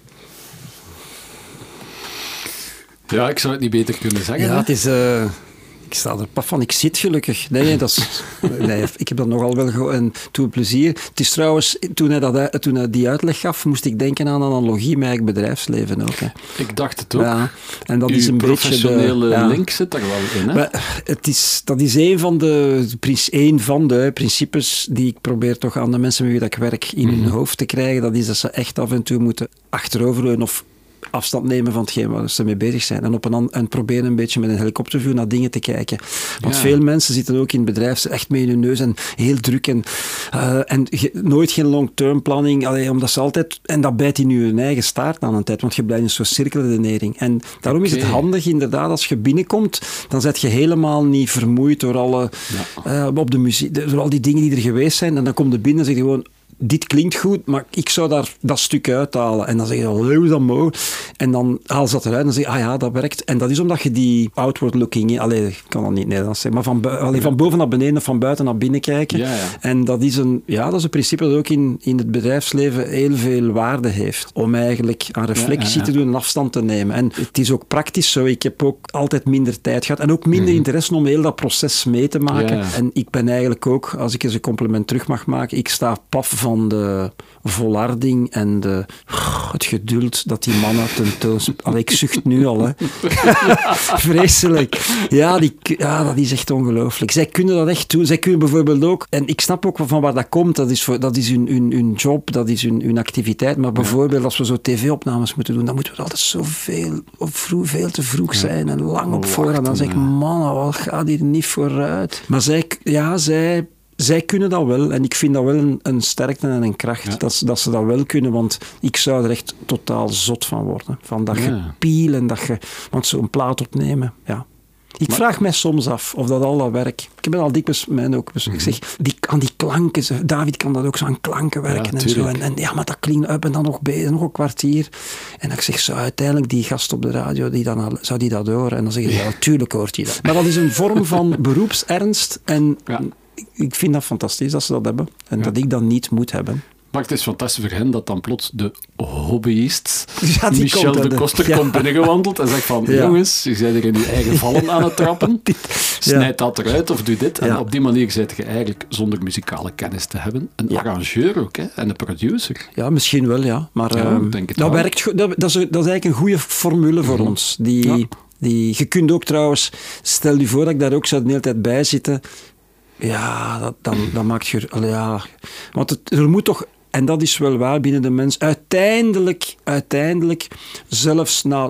Ja, ik zou het niet beter kunnen zeggen. Ja, het is... Ik sta er paf van, ik zit gelukkig. Nee, dat is, ik heb dat nogal wel en toen plezier. Het is trouwens, toen hij die uitleg gaf, moest ik denken aan een analogie met het bedrijfsleven ook. Hè. Ik dacht het ook. Ja, en dat is een professionele link zit daar wel in. Hè? Maar dat is een van de principes die ik probeer toch aan de mensen met wie ik werk in hun hoofd te krijgen. Dat is dat ze echt af en toe moeten achteroverleunen of afstand nemen van hetgeen waar ze mee bezig zijn. En, en proberen een beetje met een helikopterview naar dingen te kijken. Want veel mensen zitten ook in het bedrijf echt mee in hun neus en heel druk en nooit geen long-term planning. Allee, omdat ze altijd... En dat bijt in je eigen staart aan een tijd, want je blijft in zo'n cirkelredenering. En daarom is het handig inderdaad, als je binnenkomt, dan ben je helemaal niet vermoeid door alle... op de muziek, door al die dingen die er geweest zijn. En dan kom je binnen en zeg je gewoon... Dit klinkt goed, maar ik zou daar dat stuk uithalen. En dan zeg je, hoe is dat mogelijk? En dan haal ze dat eruit en zeg je, ah ja, dat werkt. En dat is omdat je die outward looking, allee, ik kan dat niet Nederlands zeggen, maar van boven naar beneden of van buiten naar binnen kijken. Ja, ja. En dat is een principe dat ook in het bedrijfsleven heel veel waarde heeft. Om eigenlijk aan reflectie te doen en afstand te nemen. En het is ook praktisch zo. Ik heb ook altijd minder tijd gehad en ook minder interesse om heel dat proces mee te maken. Ja. En ik ben eigenlijk ook, als ik eens een compliment terug mag maken, ik sta paf van de volharding en het geduld dat die mannen tentoonspelen. Ik zucht nu al, hè. Vreselijk. Ja, dat is echt ongelooflijk. Zij kunnen dat echt doen. Zij kunnen bijvoorbeeld ook, en ik snap ook van waar dat komt, dat is hun job, dat is hun activiteit, maar bijvoorbeeld als we zo tv-opnames moeten doen, dan moeten we altijd veel te vroeg zijn en lang op voorhand. En dan zeg ik, man, wat gaat hier niet vooruit? Maar zij kunnen dat wel. En ik vind dat wel een sterkte en een kracht, dat ze dat wel kunnen. Want ik zou er echt totaal zot van worden. Van dat gepiel en dat want zo'n plaat opnemen, Ik vraag mij soms af of dat al dat werk... Ik ben al dikwijls mijn ook... Dus ik zeg, aan die klanken... David kan dat ook zo aan klanken werken en zo. En maar dat clean up en dan nog een kwartier. En dan zeg ik, zou uiteindelijk die gast op de radio, zou die dat horen? En dan zeg je, natuurlijk hoort hij dat. Maar dat is een vorm van beroepsernst. En ik vind dat fantastisch dat ze dat hebben. En dat ik dat niet moet hebben. Maar het is fantastisch voor hen dat dan plots de hobbyist Michel de Koster komt binnengewandeld en zegt van, jongens, je bent er in je eigen vallen aan het trappen, snijd dat eruit of doe dit. En op die manier ben je eigenlijk, zonder muzikale kennis te hebben, een arrangeur ook, hè? En een producer. Ja, misschien wel, ja. Maar dat werkt, dat is eigenlijk een goede formule voor ons. Je kunt ook trouwens, stel je voor dat ik daar ook zou de hele tijd bij zitten. Ja, dat maakt je... Want er moet toch... En dat is wel waar binnen de mens. Uiteindelijk zelfs na...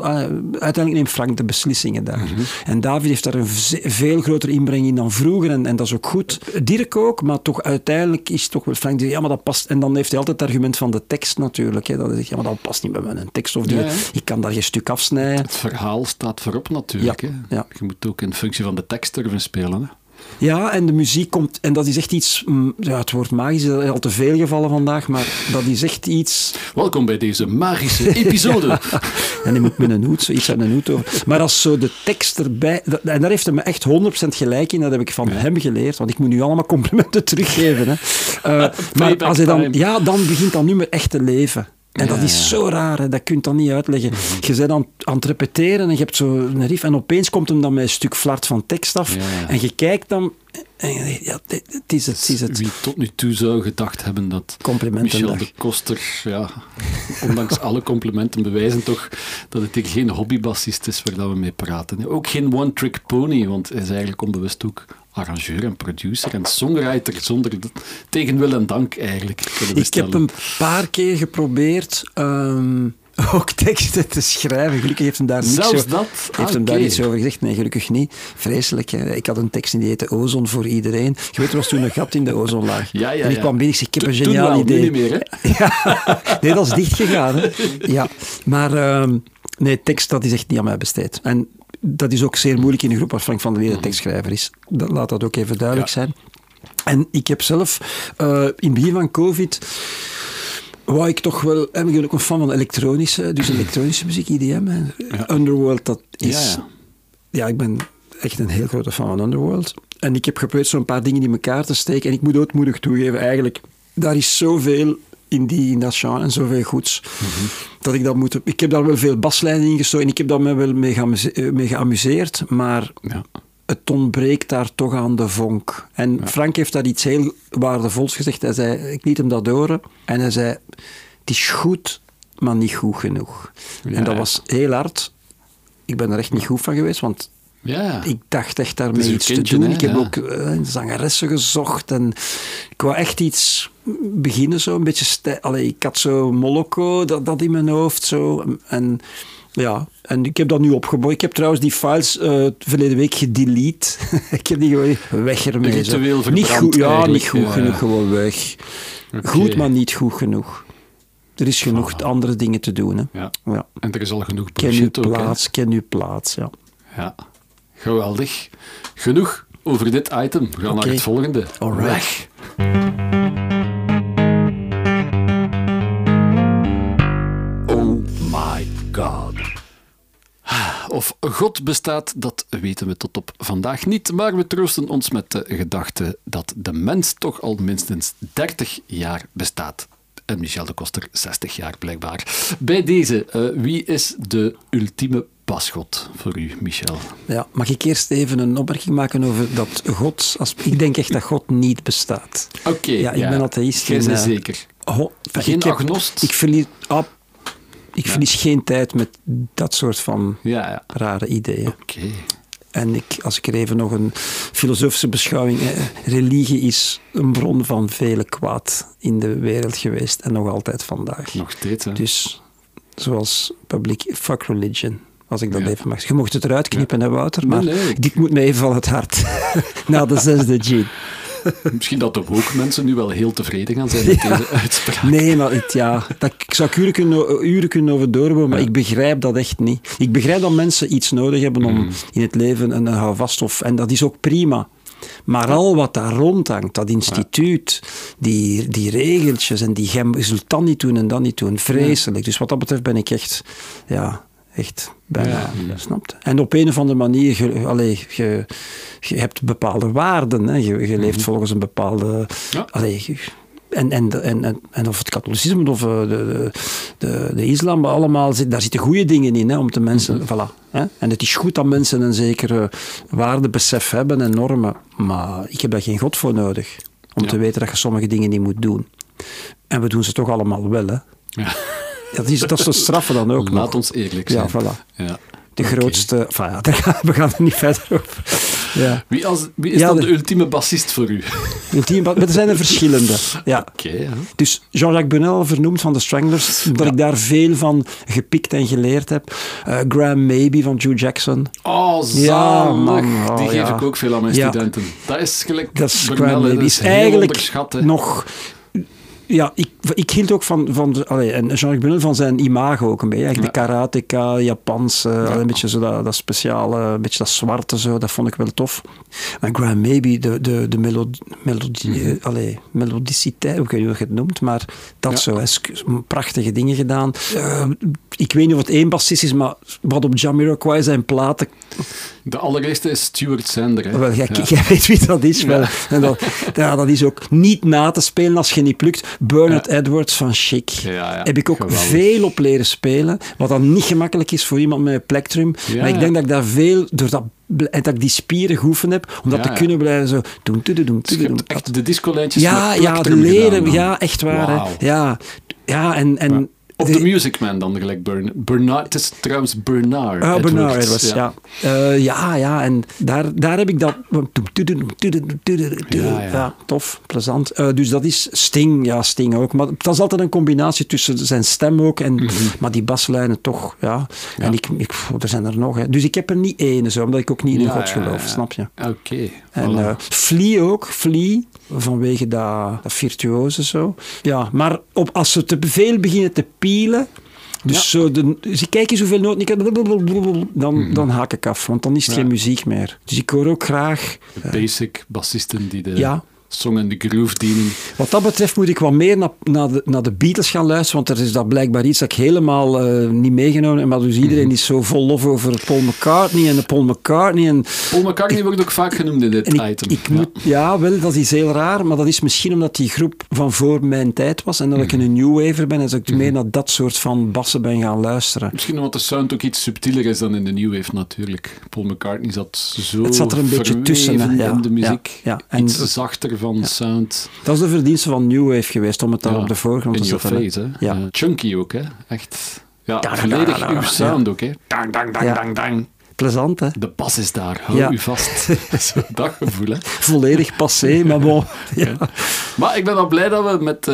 Uiteindelijk neemt Frank de beslissingen daar. En David heeft daar een veel grotere inbreng in dan vroeger. En dat is ook goed. Dirk ook, maar toch uiteindelijk is toch wel Frank die... Ja, maar dat past... En dan heeft hij altijd het argument van de tekst natuurlijk. Hè. Dat hij zegt, ja, maar dat past niet bij mijn tekst. Of ik kan daar geen stuk afsnijden. Het verhaal staat voorop natuurlijk. Ja. Hè. Ja. Je moet ook in functie van de tekst durven spelen, hè. Ja, en de muziek komt... En dat is echt iets... Ja, het woord magisch is al te veel gevallen vandaag, maar dat is echt iets... Welkom bij deze magische episode. En je moet met een hoed, zoiets uit een hoed over. Maar als zo de tekst erbij... En daar heeft hij me echt 100% gelijk in. Dat heb ik van hem geleerd, want ik moet nu allemaal complimenten teruggeven. Hè. Maar als hij dan... Ja, dan begint dat nummer echt te leven. En dat is zo raar, hè. Dat kun je dan niet uitleggen. Je bent aan het repeteren en je hebt zo'n riff en opeens komt hem dan met een stuk flart van tekst af en je kijkt dan en je denkt, dit is het. Wie tot nu toe zou gedacht hebben dat Michel de Koster, ondanks alle complimenten, bewijzen toch dat het geen hobbybassist is waar we mee praten. Ook geen one-trick pony, want hij is eigenlijk onbewust ook... arrangeur en producer en songwriter zonder tegen wil en dank eigenlijk. Ik heb een paar keer geprobeerd ook teksten te schrijven. Gelukkig heeft hem daar niets over gezegd. Nee, gelukkig niet. Vreselijk. Ik had een tekst in die heette Ozon voor iedereen. Je weet, er was toen een gat in de ozonlaag. En ik kwam binnen en zei, ik heb een geniaal idee. Niet meer, hè? Nee, dat is dichtgegaan. Ja. Maar tekst, dat is echt niet aan mij besteed. En dat is ook zeer moeilijk in een groep waar Frank van der Linden tekstschrijver is. Laat dat ook even duidelijk zijn. En ik heb zelf in het begin van COVID... Wou ik toch wel... Ik ben ook een fan van elektronische muziek, IDM. Underworld, dat is... Ja, ik ben echt een heel grote fan van Underworld. En ik heb geprobeerd zo'n paar dingen in elkaar te steken. En ik moet ootmoedig toegeven, eigenlijk... Daar is zoveel... in dat genre en zoveel goeds. Dat ik dat moet... Ik heb daar wel veel baslijnen in gestoken en ik heb daar me wel mee geamuseerd, maar het ontbreekt daar toch aan de vonk. En Frank heeft daar iets heel waardevols gezegd. Hij zei, ik liet hem dat horen en hij zei, het is goed, maar niet goed genoeg. Ja, en dat was heel hard. Ik ben er echt niet goed van geweest, want... Ja. Ik dacht echt daarmee iets te doen. Hè? Ik heb ook zangeressen gezocht en ik wou echt iets beginnen zo, een beetje ik had zo Moloko, dat in mijn hoofd zo en ik heb dat nu opgebouwd. Ik heb trouwens die files verleden week gedelete. Ik heb die gewoon weg ermee. Ritueel verbrand, niet goed, niet goed genoeg, gewoon weg. Okay. Goed, maar niet goed genoeg. Er is genoeg andere dingen te doen. Hè. Ja. Ja. En er is al genoeg bullshit ook. Ken uw plaats, ja. Ja. Geweldig. Genoeg over dit item. We gaan naar het volgende. Alright. Oh my God. Of God bestaat, dat weten we tot op vandaag niet, maar we troosten ons met de gedachte dat de mens toch al minstens 30 jaar bestaat. En Michel de Koster 60 jaar blijkbaar. Bij deze, wie is de ultieme pasgod voor u, Michel? Ja, mag ik eerst even een opmerking maken over dat God... Ik denk echt dat God niet bestaat. Oké, ja. Ik ben atheïst. Jij bent zeker. Geen agnost? Ik verlies geen tijd met dat soort van rare ideeën. Oké. En als ik er even nog een filosofische beschouwing... Religie is een bron van vele kwaad in de wereld geweest en nog altijd vandaag. Nog steeds, hè? Dus zoals publiek... Fuck religion, als ik dat even mag zeggen. Je mocht het eruit knippen, hè, Wouter? Maar dit moet me even van het hart. Na de 6e gin. Misschien dat er ook mensen nu wel heel tevreden gaan zijn met deze uitspraak. Nee, maar ik zou uren kunnen over doorbomen, maar ik begrijp dat echt niet. Ik begrijp dat mensen iets nodig hebben om in het leven een houvast, en dat is ook prima. Maar al wat daar rondhangt, dat instituut, die regeltjes en die je zult dat niet doen en dat niet doen, vreselijk. Dus wat dat betreft ben ik echt... Echt bijna, snapt. En op een of andere manier, je hebt bepaalde waarden. Hè. Je leeft volgens een bepaalde... En of het katholicisme of de islam, maar allemaal, daar zitten goede dingen in, hè, om de mensen... Voilà, hè. En het is goed dat mensen een zekere waardebesef hebben en normen. Maar ik heb daar geen God voor nodig. Om te weten dat je sommige dingen niet moet doen. En we doen ze toch allemaal wel, hè. Ja. Dat is zo straffen dan ook. Laat ons eerlijk zijn. Ja, voilà. Ja. De grootste... we gaan er niet verder over. Ja. Wie is dan de ultieme bassist voor u? Er zijn er verschillende. Ja. Okay, dus Jean-Jacques Burnel, vernoemd van de Stranglers, omdat ik daar veel van gepikt en geleerd heb. Graham Maybe van Joe Jackson. Oh, zalig. Ja, die geef ik ook veel aan mijn studenten. Dat is gelijk... Dat is Burnel, Graham Maybe. Dat is eigenlijk nog... Ja, ik hield ook en Jean-Jacques Burnel van zijn imago ook een beetje. Eigenlijk de karateka, Japanse, een beetje zo dat speciale, een beetje dat zwarte, zo, dat vond ik wel tof. En Graham Maybe, de melodiciteit, ik weet niet hoe je het noemt, maar dat zo, hè, prachtige dingen gedaan. Ik weet niet of het één bassist is, maar wat op Jamiroquai zijn platen... De allereerste is Stuart Sander. Hè? Wel, jij weet wie dat is. Wel. En dat is ook niet na te spelen als je niet plukt. Bernard Edwards van Chic. Heb ik ook veel op leren spelen. Wat dan niet gemakkelijk is voor iemand met een plectrum. Maar ik denk dat ik daar veel... dat ik die spieren geoefen heb, om dat te kunnen blijven zo... Doen. Echt de discolijntjes met plectrum leren, gedaan. Ja, echt waar. Wow. Hè? En of de Music Man dan, gelijk Bernard. Het is trouwens Bernard. Oh, Bernard Edwards, en daar heb ik dat... Ja, tof, plezant. Dus dat is Sting, Sting ook. Maar dat is altijd een combinatie tussen zijn stem ook, en, maar die baslijnen toch, En er zijn er nog, hè. Dus ik heb er niet één, zo, omdat ik ook niet in God geloof, snap je? Oké. En Flea ook, vanwege dat virtuose zo. Ja, maar als ze te veel beginnen te pielen, dus dus kijk eens hoeveel noten ik heb, dan haak ik af, want dan is het geen muziek meer. Dus ik hoor ook graag... De basic bassisten die de... song en de groove dienen. Wat dat betreft moet ik wat meer naar de Beatles gaan luisteren, want er is dat blijkbaar iets dat ik helemaal niet meegenomen heb. Maar dus iedereen is zo vol lof over Paul McCartney. En Paul McCartney wordt ook vaak genoemd in dit item. Wel, dat is heel raar, maar dat is misschien omdat die groep van voor mijn tijd was en dat ik een new waver ben en dat ik meer naar dat soort van bassen ben gaan luisteren. Misschien omdat de sound ook iets subtieler is dan in de new wave natuurlijk. Paul McCartney zat zo... Het zat er een beetje tussen, hè. In de muziek. En iets zachter van sound. Dat is de verdienste van New Wave geweest, om het daar op de voorgrond te zetten. In your face, hè. Chunky ook, hè. Echt. Ja, volledig uw sound ook, hè. Dang, dang, dang, dang, dang. Plezant, hè. De bas is daar. Hou u vast. Zo'n daggevoel, hè. Volledig passé, maar bon. Maar ik ben wel blij dat we met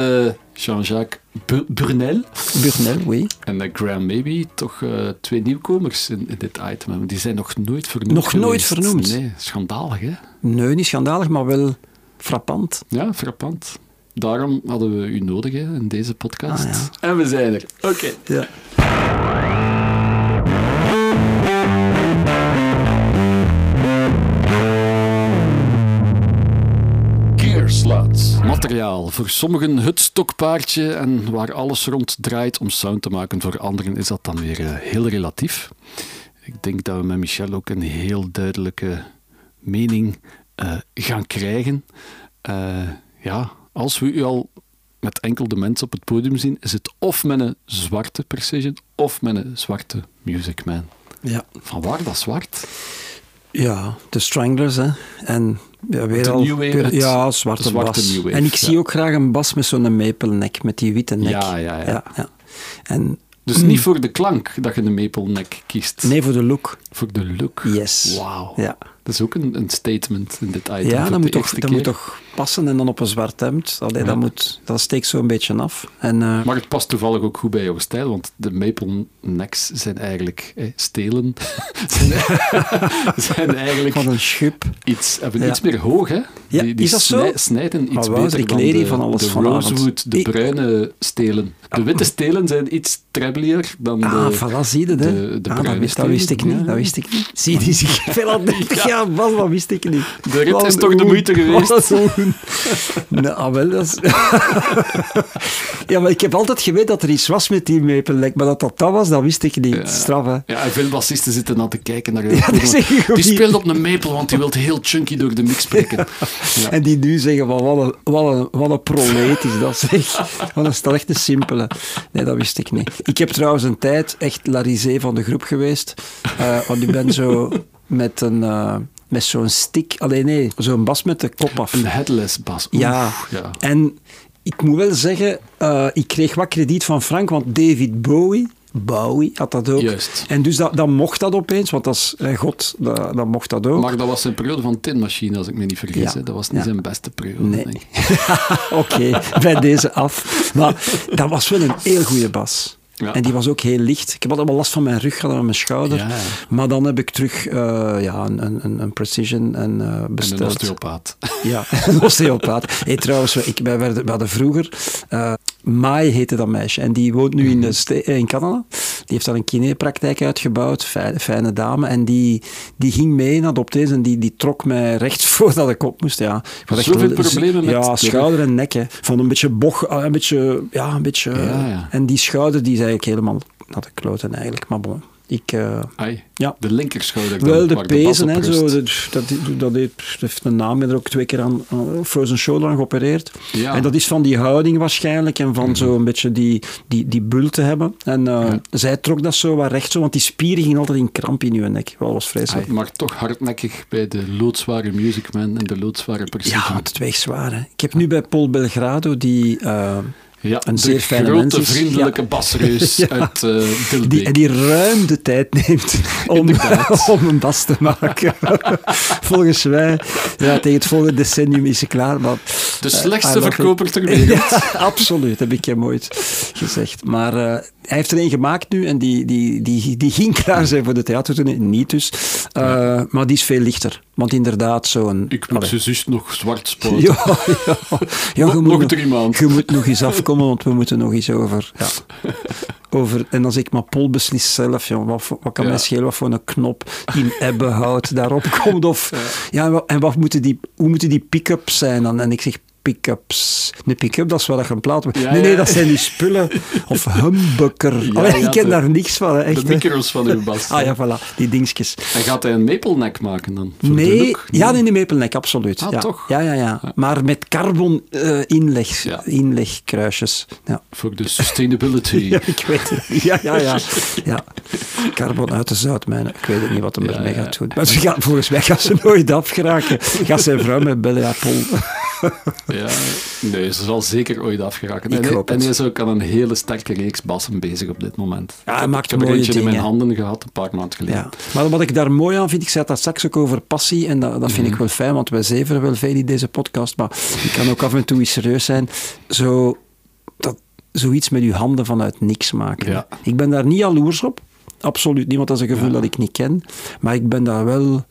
Jean-Jacques Burnel. Burnel, oui. En Graham Maybe, toch twee nieuwkomers in dit item. Die zijn nog nooit vernoemd. Nee, schandalig, hè. Nee, niet schandalig, maar wel... Frappant. Ja, frappant. Daarom hadden we u nodig, hè, in deze podcast. En we zijn er. Oké. Ja. Gear Sluts. materiaal. Voor sommigen het stokpaardje en waar alles rond draait om sound te maken. Voor anderen is dat dan weer heel relatief. Ik denk dat we met Michel ook een heel duidelijke mening gaan krijgen. Ja, als we u al met enkel de mensen op het podium zien, is het of met een zwarte Precision of met een zwarte Music Man. Ja. Vanwaar dat zwart? Ja, de Stranglers, hè. En ja, weer al, ja, zwarte bas. Wave, en ik zie ook graag een bas met zo'n maple-nek, met die witte nek. Ja. En, dus niet voor de klank dat je de maple-nek kiest? Nee, voor de look. Voor de look? Yes. Wauw. Ja. Dat is ook een statement in dit item. Ja, dat moet toch passen en dan op een zwart hemd. Allee, ja. dat steekt zo een beetje af. En, maar het past toevallig ook goed bij jouw stijl, want de maple necks zijn eigenlijk stelen. zijn eigenlijk van een schub. Iets meer hoog, hè? Ja, die is dat zo? Snijden iets beter dan de rosewood, de bruine stelen. De witte stelen zijn iets treblier dan de bruine stelen. Dat wist ik niet. Zie die zich veel aan 30 jaar. Ja, dat wist ik niet. De rit is toch de moeite geweest? Nou, wel, dat is... Ja, maar ik heb altijd geweten dat er iets was met die maple-nek, maar dat was, dat wist ik niet. Ja. Straf, hè? Ja, en veel bassisten zitten aan te kijken naar... Ja, die speelt op een maple, want die wil heel chunky door de mix prikken. Ja. En die nu zeggen van, wat een proleet is dat, zeg. Wat een slechte simpele. Nee, dat wist ik niet. Ik heb trouwens een tijd echt Larisé van de groep geweest, want ik ben zo... Met zo'n stick, zo'n bas met de kop af. Een headless bas. Ja. En ik moet wel zeggen, ik kreeg wat krediet van Frank, want David Bowie had dat ook. Juist. En dus dan mocht dat opeens, want als God, dan mocht dat ook. Maar dat was zijn periode van Tin Machine, als ik me niet vergis. Ja. Dat was niet zijn beste periode. Nee. Oké, bij deze af. Maar dat was wel een heel goede bas. Ja. En die was ook heel licht. Ik heb altijd wel last van mijn rug gehad en van mijn schouder. Ja. Maar dan heb ik terug een Precision en besteld. En een osteopaat. Ja, een osteopaat. Trouwens, we hadden vroeger... Mai heette dat meisje. En die woont nu in Canada. Die heeft daar een kinepraktijk uitgebouwd. Fijne dame. En die ging mee naar de optredens. En die trok mij recht voordat ik op moest. Ja. Zoveel problemen met... Ja, schouder en nek. Hè. Van een beetje bocht. Een beetje. En die schouder die is eigenlijk helemaal naar de kloten eigenlijk. Maar bon. De linkerschouder. Wel, de pezen, hè, zo, dat heeft een naam, er ook 2 keer aan Frozen Shoulder aan geopereerd. Ja. En dat is van die houding waarschijnlijk en van zo'n beetje die bult te hebben. En zij trok dat zo wat recht, zo, want die spieren gingen altijd in kramp in uw nek. Dat was vreselijk. Maar toch hardnekkig bij de loodzware Music Man en de loodzware Precision. Ja, het weegt zwaar. Hè. Ik heb nu bij Paul Belgrado die... een zeer fijne grote, vriendelijke basreus uit Bilbao. Die ruim de tijd neemt om een bas te maken. Volgens mij, tegen het volgende decennium is ze klaar. Maar, de slechtste verkoper ter wereld. Ja, absoluut, heb ik hem ooit gezegd. Maar hij heeft er een gemaakt nu en die ging klaar zijn voor de theatertournee. Niet dus. Maar die is veel lichter. Want inderdaad, zo'n... Ik moet zijn zus nog zwart spuiten. Ja, nog 3 maanden. Je moet nog eens afkomen, want we moeten nog eens over... Ja. En als ik maar Paul beslist zelf, joh, wat kan mij schelen wat voor een knop in ebbenhout daarop komt? Of, hoe moeten die pick-ups zijn dan? En ik zeg... Pick-ups. Een pick-up, dat is wat je een plaat... Nee, dat zijn die spullen. Of humbucker. Ik ken daar niks van. Hè, echt, de micro's van uw bas. Ah ja, voilà. Die dingetjes. En gaat hij een maple-nek maken dan? Nee. Ja, in de maple-nek, absoluut. Ah, ja. Toch? Ja. Maar met carbon inlegkruisjes. Ja. Voor de sustainability. Ja, ik weet het. Ja. Carbon uit de zoutmijnen. Ik weet niet wat hem ermee gaat doen. Maar volgens mij gaat ze nooit afgeraken. Gaat zijn vrouw met bellen en Paul... Ja, nee, ze zal zeker ooit afgeraken. En hij is ook aan een hele sterke reeks bassen bezig op dit moment. Ja, hij maakt mooie dingen. Ik heb er eentje in mijn handen gehad, een paar maanden geleden. Ja. Maar wat ik daar mooi aan vind, ik zei dat straks ook over passie, en dat vind ik wel fijn, want wij zeveren wel veel in deze podcast, maar ik kan ook af en toe iets serieus zijn. Zoiets met uw handen vanuit niks maken. Ja. Ik ben daar niet jaloers op. Absoluut niet, want dat is een gevoel dat ik niet ken. Maar ik ben daar wel...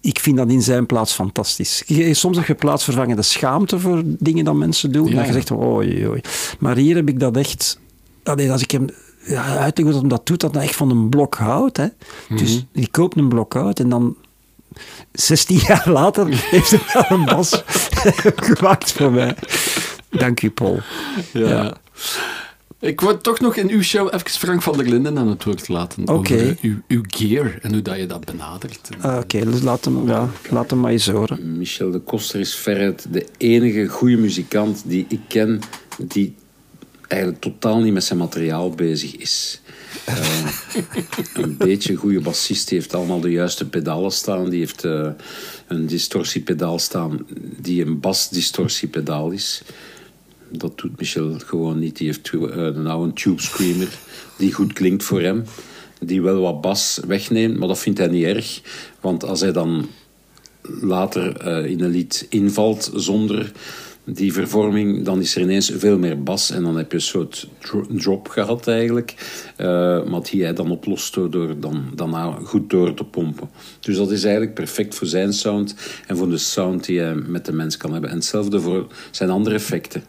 Ik vind dat in zijn plaats fantastisch. Soms heb je plaatsvervangende schaamte voor dingen dat mensen doen. En dan zegt je, oei. Maar hier heb ik dat echt... Als ik hem uitleg hoe dat doet, dat echt van een blok hout. Hè. Dus ik koop een blok hout en dan... 16 jaar later heeft hij daar een bas gemaakt voor mij. Dank u, Paul. Ja. Ja. Ik wou toch nog in uw show even Frank van der Linden aan het woord laten. Okay. Over uw gear en hoe dat je dat benadert. Oké, dus laat hem maar eens horen. Michel de Koster is veruit de enige goede muzikant die ik ken die eigenlijk totaal niet met zijn materiaal bezig is. Een beetje goede bassist, die heeft allemaal de juiste pedalen staan. Die heeft een distortiepedaal staan die een basdistortiepedaal is. Dat doet Michel gewoon niet. Die heeft nou een tube screamer die goed klinkt voor hem. Die wel wat bas wegneemt, maar dat vindt hij niet erg. Want als hij dan later in een lied invalt zonder die vervorming, dan is er ineens veel meer bas. En dan heb je een soort drop gehad eigenlijk. Maar die hij dan oplost door dan daarna goed door te pompen. Dus dat is eigenlijk perfect voor zijn sound. En voor de sound die hij met de mens kan hebben. En hetzelfde voor zijn andere effecten.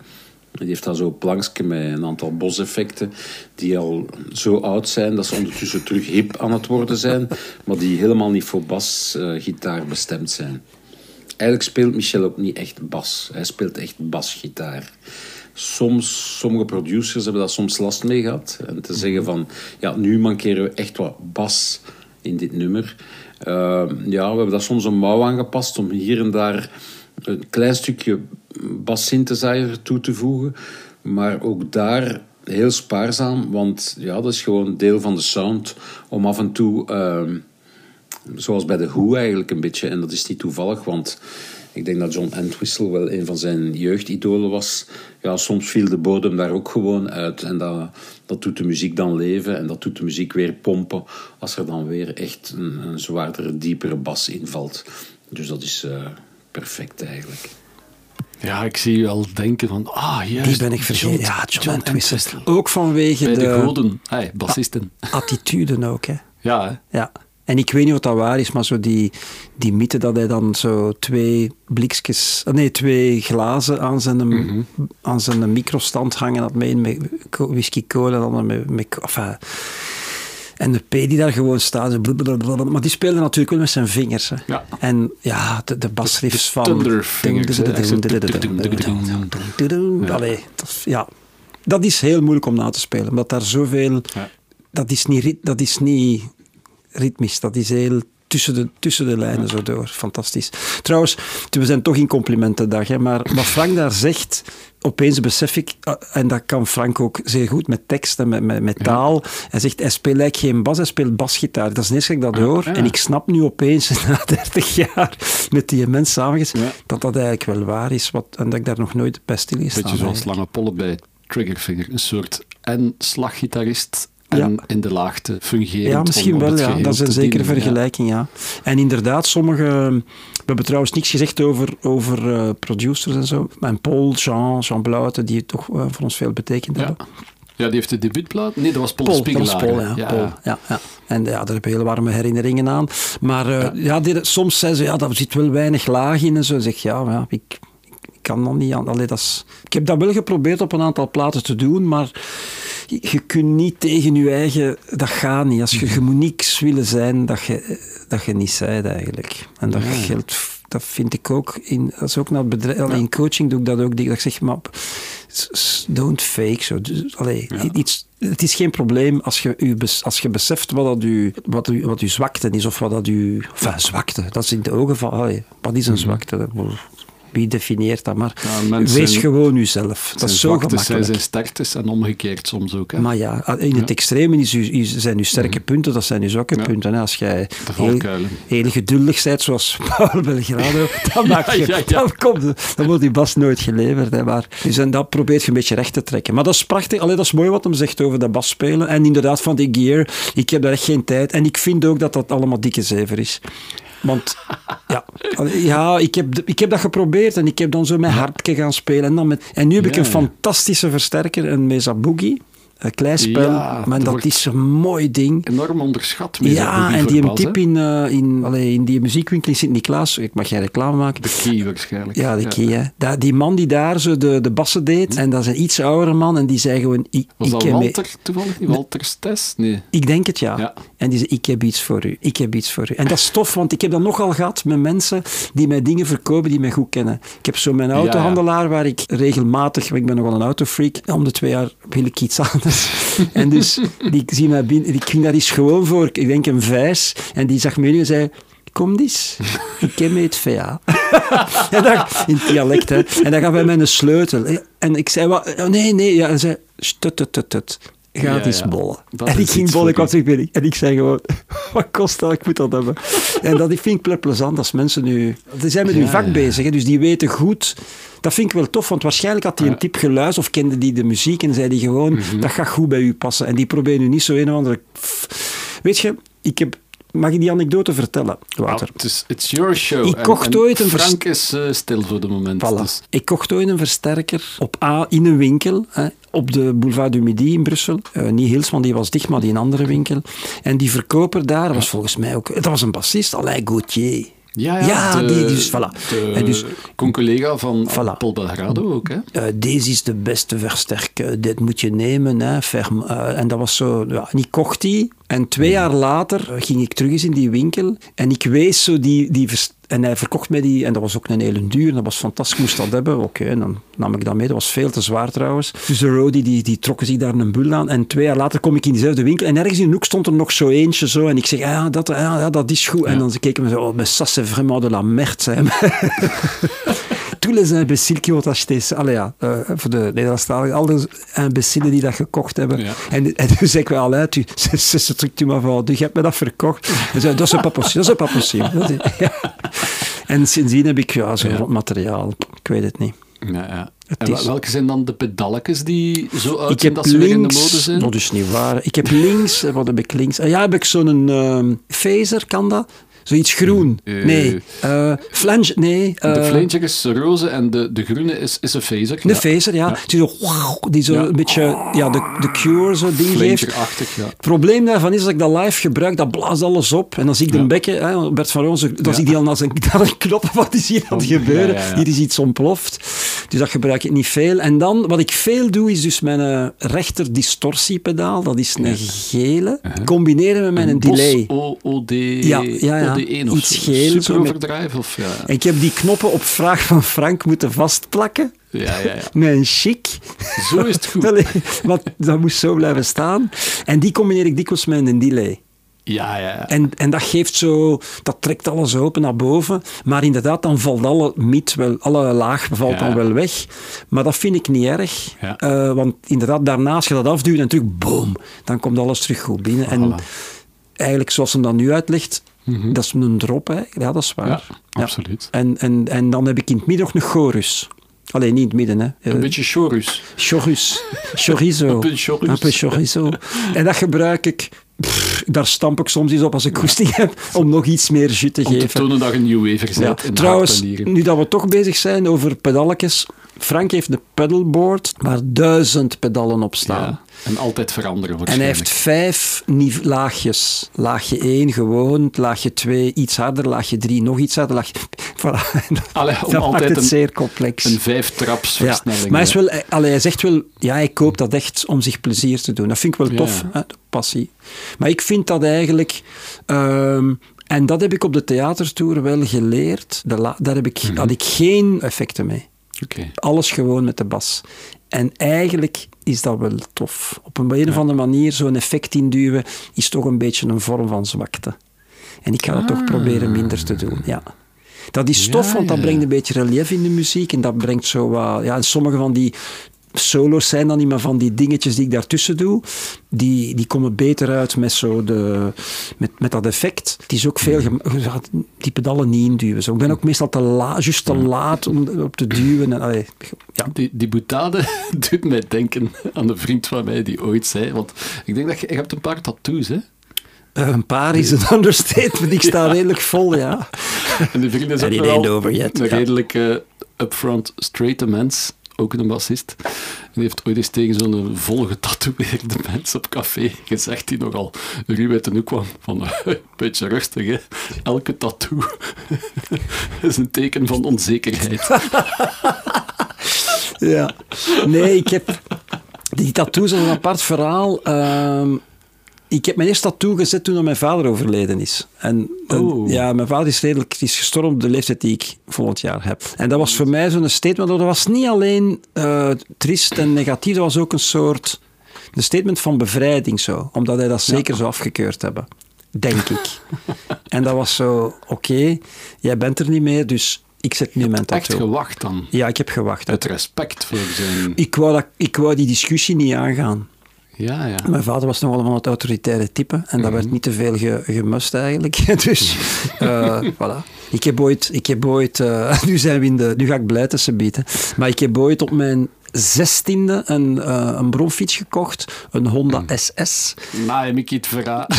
Die heeft dan zo'n plankje met een aantal boseffecten die al zo oud zijn dat ze ondertussen terug hip aan het worden zijn. Maar die helemaal niet voor basgitaar bestemd zijn. Eigenlijk speelt Michel ook niet echt bas. Hij speelt echt basgitaar. Sommige producers hebben daar soms last mee gehad. En te zeggen van, ja, nu mankeren we echt wat bas in dit nummer. Ja, we hebben daar soms een mouw aangepast om hier en daar een klein stukje bassynthesizer toe te voegen. Maar ook daar heel spaarzaam, want ja, dat is gewoon deel van de sound om af en toe... zoals bij de Who eigenlijk een beetje. En dat is niet toevallig, want ik denk dat John Entwistle wel een van zijn jeugdidolen was. Ja, soms viel de bodem daar ook gewoon uit. En dat doet de muziek dan leven. En dat doet de muziek weer pompen als er dan weer echt een zwaardere, diepere bas invalt. Dus dat is perfect eigenlijk. Ja, ik zie je al denken van... Ah, juist. Die ben ik vergeten. Ja, John Entwistle. Ook vanwege bij de goden. Hey, bassisten. Attituden ook, hè. Ja, hè. Ja. En ik weet niet wat dat waar is, maar zo die mythe dat hij dan zo twee glazen aan zijn microstand hangen had mee met whisky cola en dan met enfin, en de P die daar gewoon staat, blablabla, maar die speelde natuurlijk wel met zijn vingers. Hè. Ja. En ja, de basriffs van... Thundervingers. Allee, ja. Dat is heel moeilijk om na te spelen, omdat daar zoveel... Ja. Dat is niet ritmisch, dat is heel tussen de lijnen zo door. Fantastisch. Trouwens, we zijn toch in complimentendag, hè, maar wat Frank daar zegt, opeens besef ik, en dat kan Frank ook zeer goed met tekst en met taal. Ja. Hij zegt, hij speelt eigenlijk geen bas, hij speelt basgitaar. Dat is de eerste keer dat ik dat hoor. Ja. En ik snap nu opeens, na 30 jaar met die mens samengezet, ja, dat eigenlijk wel waar is. En dat ik daar nog nooit bij stil is. Beetje zoals Lange Polle bij Triggerfinger. Een soort en slaggitarist... En in de laagte fungeren. Ja, misschien wel, ja. Dat is een zekere vergelijking, ja. En inderdaad, we hebben trouwens niks gezegd over producers en zo. En Paul, Jean Blauwten, die toch voor ons veel betekend hebben. Ja, die heeft de debuutplaat. Nee, dat was Paul Spiegelhagen. Dat was Paul, ja. Paul, ja. En ja, daar heb ik hele warme herinneringen aan. Maar soms zijn ze, ja, daar zit wel weinig laag in en zo. En zeg ik kan dat niet aan. Allee, ik heb dat wel geprobeerd op een aantal platen te doen, maar... Je kunt niet tegen je eigen... Dat gaat niet. Als je moet niks willen zijn dat je niet zijt, eigenlijk. En dat geldt... Dat vind ik ook... Dat is ook naar het bedrijf... Ja. In coaching doe ik dat ook. Dat ik zeg, maar... Don't fake. Zo. Dus, het is geen probleem als je beseft wat uw zwakte is. Of wat dat uw... Enfin, zwakte. Dat is in de ogen van... Allee, wat is een zwakte? Wie definieert dat? Maar wees gewoon uzelf. Dat is zo gemakkelijk. Zijn zijn sterktes en omgekeerd soms ook. Hè? Maar ja, in het extreme zijn uw sterke punten, dat zijn uw zwakke punten. Hè? Als jij heel geduldig bent, zoals Paul Belgrado, dan wordt die bas nooit geleverd. Hè? Maar, dus en dat probeert je een beetje recht te trekken. Maar dat is prachtig. Allee, dat is mooi wat hem zegt over dat bas spelen. En inderdaad, van die gear, ik heb daar echt geen tijd. En ik vind ook dat dat allemaal dikke zever is. Want ik heb dat geprobeerd en ik heb dan zo mijn hartje gaan spelen. En nu heb ik een fantastische versterker, een Mezabugi. Een kleispel, maar dat is een mooi ding. Enorm onderschat. Ja, en die tip in die muziekwinkel in Sint-Niklaas, ik mag geen reclame maken. De Key waarschijnlijk. Ja, de Key. Hè. Die man die daar zo de bassen deed, en dat is een iets oudere man, en die zei gewoon... Was dat Walter toevallig? Walter Stes? Nee. Ik denk het, ja. En die zei, ik heb iets voor u, ik heb iets voor u. En dat is tof, want ik heb dat nogal gehad met mensen die mij dingen verkopen die mij goed kennen. Ik heb zo mijn autohandelaar waar ik regelmatig, want ik ben nogal een autofreak, om de 2 jaar wil ik iets anders. En dus, die zie mij binnen, ik ging daar eens gewoon voor, ik denk een vijs, en die zag me en zei... Kom eens, ik ken me het VA. En dan, in het dialect, hè. En dan gaan wij met een sleutel. En ik zei, wat? Oh, nee, nee. Ja, en zei, stut. Gaat eens bollen. En ik ging bollen, ik kwam zich binnen. En ik zei gewoon, wat kost dat? Ik moet dat hebben. En dat vind ik plezant als mensen nu... Ze zijn met hun vak bezig, hè, dus die weten goed... Dat vind ik wel tof, want waarschijnlijk had hij een tip geluisterd of kende die de muziek en zei die gewoon, dat gaat goed bij u passen. En die probeert nu niet zo een of andere... Weet je, ik heb... Mag ik die anekdote vertellen, Wouter? Nou, it's your show. Ik kocht ooit een Frank is stil voor de moment. Voilà. Dus. Ik kocht ooit een versterker op A in een winkel, hè, op de Boulevard du Midi in Brussel. Niet Hils, want die was dicht, maar die een andere winkel. En die verkoper daar was volgens mij ook... Dat was een bassist, Alain Gauthier. Ja, een collega van Paul Belgrado ook. Hè? Deze is de beste versterker, dit moet je nemen. Hè, en dat was zo, ja, en ik kocht die. En 2 jaar later ging ik terug eens in die winkel en ik wees zo die en hij verkocht mij die, en dat was ook een hele duur, dat was fantastisch, moest dat hebben. Oké, en dan nam ik dat mee, dat was veel te zwaar trouwens. Dus de roadie, die trokken zich daar een bul aan. En 2 jaar later kom ik in diezelfde winkel, en ergens in de hoek stond er nog zo eentje zo, en ik zeg, dat is goed. Ja. En dan ze keken me zo, oh, mais ça c'est vraiment de la merde, hè. Tous les imbéciles qui ont acheté ça. Allee ja, voor de Nederlandstaligen, al die imbéciles die dat gekocht hebben. Ja. En toen zei ik wel, uit, c'est truc tu m'as vendu, je hebt me dat verkocht. En zei, dat is pas possible, dat is pas possible. En sindsdien heb ik zo'n rond materiaal, ik weet het niet. Ja. En welke zijn dan de pedalletjes die zo uitzien dat ze weer in de mode zijn? Dat is niet waar. Ik heb links, wat heb ik links? Ja, heb ik zo'n phaser, kan dat? Zoiets groen. Nee. Flange, nee. De flange is roze en de groene is een phaser. De phaser, ja. Die zo een beetje de Cure zo ding geeft. Flangerachtig, ja. Het probleem daarvan is dat ik dat live gebruik, dat blaast alles op. En dan zie ik de bekken, hè, Bert van Roos, dan zie ik die al naar zijn knop. Wat is hier aan het gebeuren? Hier is iets ontploft. Dus dat gebruik ik niet veel. En dan, wat ik veel doe, is dus mijn rechter distortiepedaal, dat is een gele, combineren met mijn delay. OOD. Ja. Iets geel. Superdrive of ja. Ik heb die knoppen op vraag van Frank moeten vastplakken. Ja. Met een chic. Zo is het goed. Want dat moest zo blijven staan. En die combineer ik dikwijls met een delay. Ja. En dat geeft zo... Dat trekt alles open naar boven. Maar inderdaad, dan valt alle laag valt dan wel weg. Maar dat vind ik niet erg. Ja. Want inderdaad, daarna als je dat afduwt en terug, boom. Dan komt alles terug goed binnen. En eigenlijk, zoals hem dat nu uitlegt... Dat is een drop, hè? Ja, dat is waar. Ja, absoluut. Ja. En dan heb ik in het midden nog een chorus. Alleen niet in het midden, hè. Een beetje chorus. Chorizo. Een beetje chorizo. En dat gebruik ik... daar stamp ik soms eens op als ik goesting heb, om nog iets meer jus te geven. Om te tonen dat je een new waver bent. Ja. Trouwens, nu dat we toch bezig zijn over pedalletjes... Frank heeft een pedalboard waar 1000 pedalen op staan. Ja. En altijd veranderen waarschijnlijk. En hij heeft 5 laagjes. Laagje 1 gewoon, laagje 2 iets harder, laagje 3 nog iets harder. Voilà. Allee, dat maakt het zeer complex. Een 5-traps-versnelling. Ja. Maar hij, hij zegt wel, hij koopt dat echt om zich plezier te doen. Dat vind ik wel tof, hè? De passie. Maar ik vind dat eigenlijk... en dat heb ik op de theatertour wel geleerd. Daar had ik geen effecten mee. Okay. Alles gewoon met de bas. En eigenlijk is dat wel tof. Op een of andere manier zo'n effect induwen is toch een beetje een vorm van zwakte. En ik ga dat toch proberen minder te doen. Ja. Dat is tof, want dat brengt een beetje relief in de muziek. En dat brengt zo wat... en sommige van die solo's zijn dan niet, maar van die dingetjes die ik daartussen doe, die komen beter uit met, met dat effect. Het is ook veel... die pedalen niet induwen. Zo. Ik ben ook meestal juist te laat om op te duwen. En, Die boutade doet mij denken aan een vriend van mij die ooit zei, want ik denk dat je hebt een paar tattoos, hè? Een paar is een understatement. Ik sta redelijk vol, En die vriend is ook wel een redelijk upfront straight mens. Ook een bassist. En heeft ooit eens tegen zo'n volgetatoeëerde mens op café gezegd, die nogal ruw uit de hoek kwam, van een beetje rustig, hè. Elke tattoo is een teken van onzekerheid. Nee, ik heb... Die tattoos is een apart verhaal. Ik heb mijn eerste tattoo gezet toen mijn vader overleden is. En ja, mijn vader is redelijk gestorven op de leeftijd die ik volgend jaar heb. En dat was voor mij zo'n statement. Dat was niet alleen triest en negatief, dat was ook een soort... Een statement van bevrijding, zo. Omdat hij dat zeker zou afgekeurd hebben. Denk ik. En dat was zo, oké, jij bent er niet meer, dus... Ik zet nu mijn tattoo. Echt gewacht dan? Ja, ik heb gewacht. Uit respect voor zijn... Ik wou die discussie niet aangaan. Ja, ja. Mijn vader was nogal van het autoritaire type. En dat werd niet te veel gemust eigenlijk. Dus, voilà. Ik heb ooit nu ga ik blij tussen bieden. Maar ik heb ooit op mijn 16e een bromfiets gekocht, een Honda SS. Nou, heb ik iets verraden.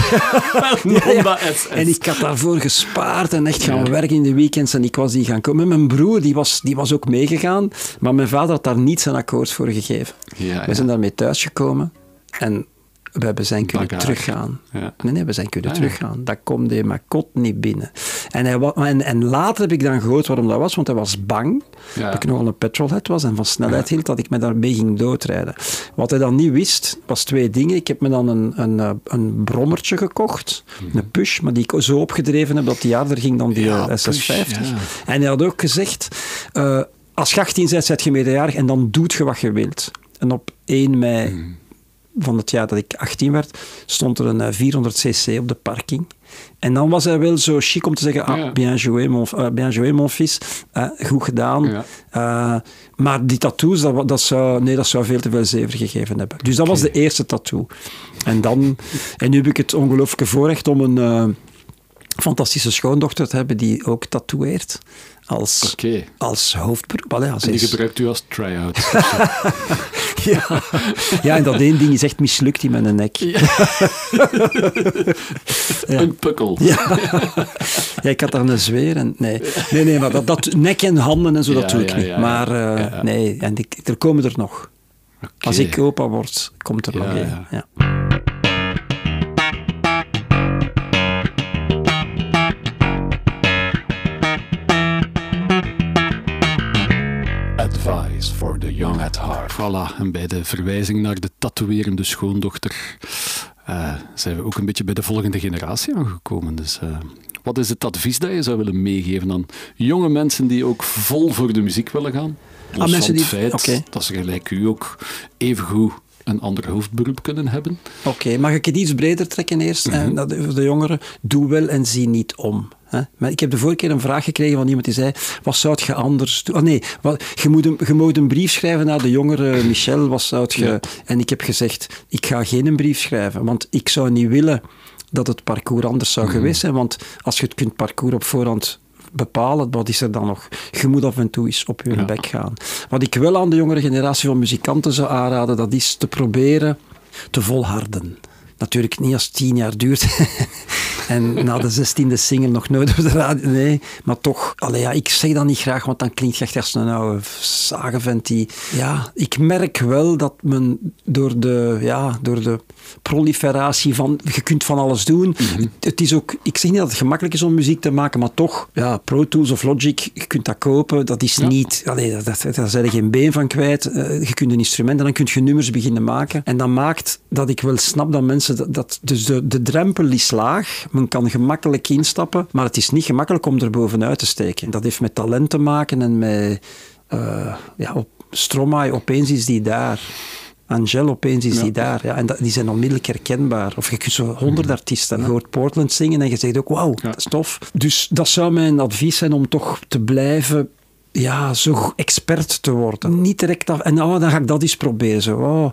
Een Honda SS. En ik had daarvoor gespaard en echt gaan werken in de weekends en ik was die gaan kopen. Mijn broer, die was ook meegegaan, maar mijn vader had daar niet zijn akkoord voor gegeven. Ja, we zijn daarmee thuisgekomen en we hebben zijn kunnen teruggaan. Ja. Nee, we zijn kunnen teruggaan. Dat komt de Makot niet binnen. En later heb ik dan gehoord waarom dat was, want hij was bang dat ik nogal een petrolhead was en van snelheid hield, dat ik me daarmee ging doodrijden. Wat hij dan niet wist, was twee dingen. Ik heb me dan een brommertje gekocht, een push, maar die ik zo opgedreven heb dat die jaar er ging dan die SS50. Ja. En hij had ook gezegd, als je 18 bent, ben je meerderjarig en dan doet je wat je wilt. En op 1 mei... van het jaar dat ik 18 werd, stond er een 400cc op de parking. En dan was hij wel zo chic om te zeggen, bien joué, mon fils. Goed gedaan. Ja. Maar die tattoos, dat zou veel te veel zever gegeven hebben. Dus dat was de eerste tattoo. En nu heb ik het ongelooflijke voorrecht om een fantastische schoondochter te hebben die ook tatoeëert. Als hoofdberoep. En die gebruikt u als try-out. En dat één ding is echt mislukt in mijn nek. Ja. Een pukkel. Ik had daar een zweer. En, nee, maar dat nek en handen en zo, dat doe ik niet. Maar nee, en er komen er nog. Okay. Als ik opa word, komt er nog één. Ja. For the young at heart. Voilà, en bij de verwijzing naar de tatoeërende schoondochter zijn we ook een beetje bij de volgende generatie aangekomen. Dus wat is het advies dat je zou willen meegeven aan jonge mensen die ook vol voor de muziek willen gaan? Los van het feit dat ze gelijk u ook evengoed een ander hoofdberoep kunnen hebben. Oké, mag ik het iets breder trekken eerst? En de jongeren, doe wel en zie niet om. Hè? Maar ik heb de vorige keer een vraag gekregen van iemand die zei, wat zou je anders doen? Je moet een brief schrijven naar de jongere Michel. Wat zou je... Ja. En ik heb gezegd, ik ga geen brief schrijven, want ik zou niet willen dat het parcours anders zou geweest zijn, want als je het kunt parcours op voorhand bepalen, wat is er dan nog? Je moet af en toe eens op hun bek gaan. Wat ik wel aan de jongere generatie van muzikanten zou aanraden, dat is te proberen te volharden. Natuurlijk niet als het 10 jaar duurt en na de 16e single nog nooit op de radio. Nee, maar toch. Ik zeg dat niet graag, want dan klinkt je echt als een oude zagenvent die... Ja, ik merk wel dat men door de proliferatie van... Je kunt van alles doen. Het is ook... Ik zeg niet dat het gemakkelijk is om muziek te maken, maar toch. Ja, Pro Tools of Logic, je kunt dat kopen. Dat is niet... Daar zijn er geen been van kwijt. Je kunt een instrument en dan kun je nummers beginnen maken. En dat maakt dat ik wel snap dat mensen... Dus de drempel is laag. Men kan gemakkelijk instappen, maar het is niet gemakkelijk om er bovenuit te steken. Dat heeft met talent te maken en met... Stromae, opeens is die daar. Angel, opeens is die daar. Ja, en die zijn onmiddellijk herkenbaar. Of je kunt zo 100 artiesten. Je hoort Portland zingen en je zegt ook, wauw, dat is tof. Dus dat zou mijn advies zijn om toch te blijven... Ja, zo expert te worden. Niet direct af. En dan ga ik dat eens proberen. Zo.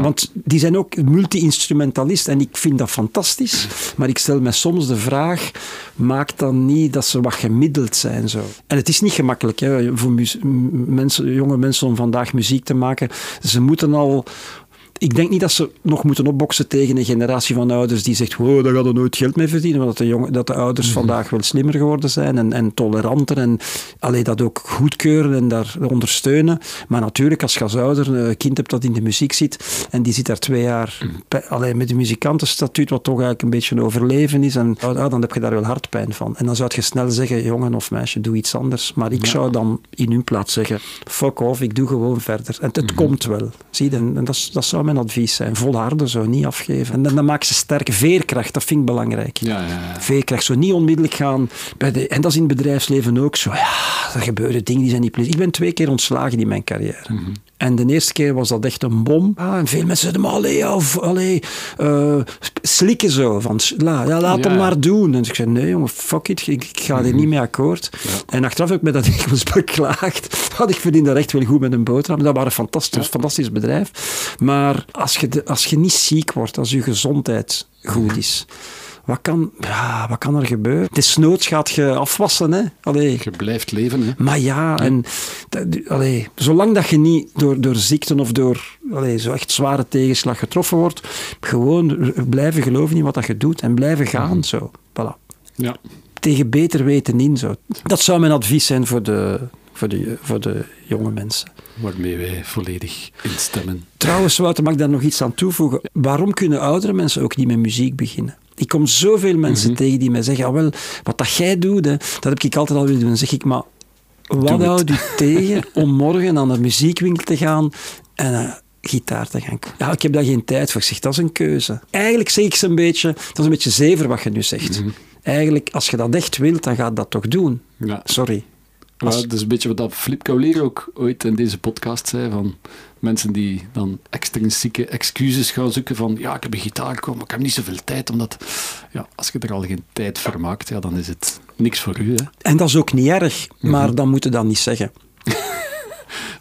Want die zijn ook multi-instrumentalist en ik vind dat fantastisch. Maar ik stel mij soms de vraag, maakt dan niet dat ze wat gemiddeld zijn? Zo. En het is niet gemakkelijk hè, voor jonge mensen om vandaag muziek te maken. Ze moeten al... Ik denk niet dat ze nog moeten opboksen tegen een generatie van ouders die zegt, wow, daar gaan we nooit geld mee verdienen, want dat de ouders vandaag wel slimmer geworden zijn en toleranter en dat ook goedkeuren en daar ondersteunen. Maar natuurlijk, als je als ouder een kind hebt dat in de muziek zit en die zit daar 2 jaar met een muzikantenstatuut, wat toch eigenlijk een beetje een overleven is, en dan heb je daar wel hartpijn van. En dan zou je snel zeggen, jongen of meisje, doe iets anders. Maar ik zou dan in hun plaats zeggen, fuck off, ik doe gewoon verder. En het komt wel. Zie je, en dat zou mijn advies zijn. Volharden, zo niet afgeven. En dan maak ze sterke veerkracht, dat vind ik belangrijk. Ja, ja, ja. Veerkracht, zo niet onmiddellijk gaan. En dat is in het bedrijfsleven ook zo. Ja, er gebeuren dingen die zijn niet plezier. Ik ben 2 keer ontslagen in mijn carrière. Mm-hmm. En de eerste keer was dat echt een bom. Ah, en veel mensen zeiden, maar slikken zo. Van, laat hem maar doen. En ik zei, nee jongen, fuck it, ik ga er niet mee akkoord. Ja. En achteraf heb ik me dat dikwijls beklaagd. Want ik verdiende echt wel goed met een boterham. Dat was een fantastisch bedrijf. Maar als je niet ziek wordt, als je gezondheid goed is... Wat kan er gebeuren? Desnoods gaat je afwassen, hè? Allee. Je blijft leven, hè? Maar ja, en allee, zolang dat je niet door ziekten of door zo echt zware tegenslag getroffen wordt, gewoon blijven geloven in wat dat je doet en blijven gaan, zo. Voilà. Ja. Tegen beter weten in, zo. Dat zou mijn advies zijn voor de jonge mensen. Waarmee wij volledig instemmen. Trouwens, Wouter, mag ik daar nog iets aan toevoegen? Waarom kunnen oudere mensen ook niet met muziek beginnen? Ik kom zoveel mensen tegen die mij zeggen, wat dat jij doet, hè, dat heb ik altijd al willen doen. Dan zeg ik, maar wat houdt u tegen om morgen naar de muziekwinkel te gaan en gitaar te gaan kopen? Ja, ik heb daar geen tijd voor. Ik zeg, dat is een keuze. Eigenlijk zeg ik ze een beetje, dat is een beetje zever wat je nu zegt. Mm-hmm. Eigenlijk, als je dat echt wilt, dan ga je dat toch doen. Ja. Sorry. Maar dat is een beetje wat Filip Kaulier ook ooit in deze podcast zei, van mensen die dan extrinsieke excuses gaan zoeken van ja, ik heb een gitaar gekocht, maar ik heb niet zoveel tijd, omdat ja, als je er al geen tijd voor maakt, ja, dan is het niks voor u. Hè. En dat is ook niet erg, maar dan moet je dat niet zeggen.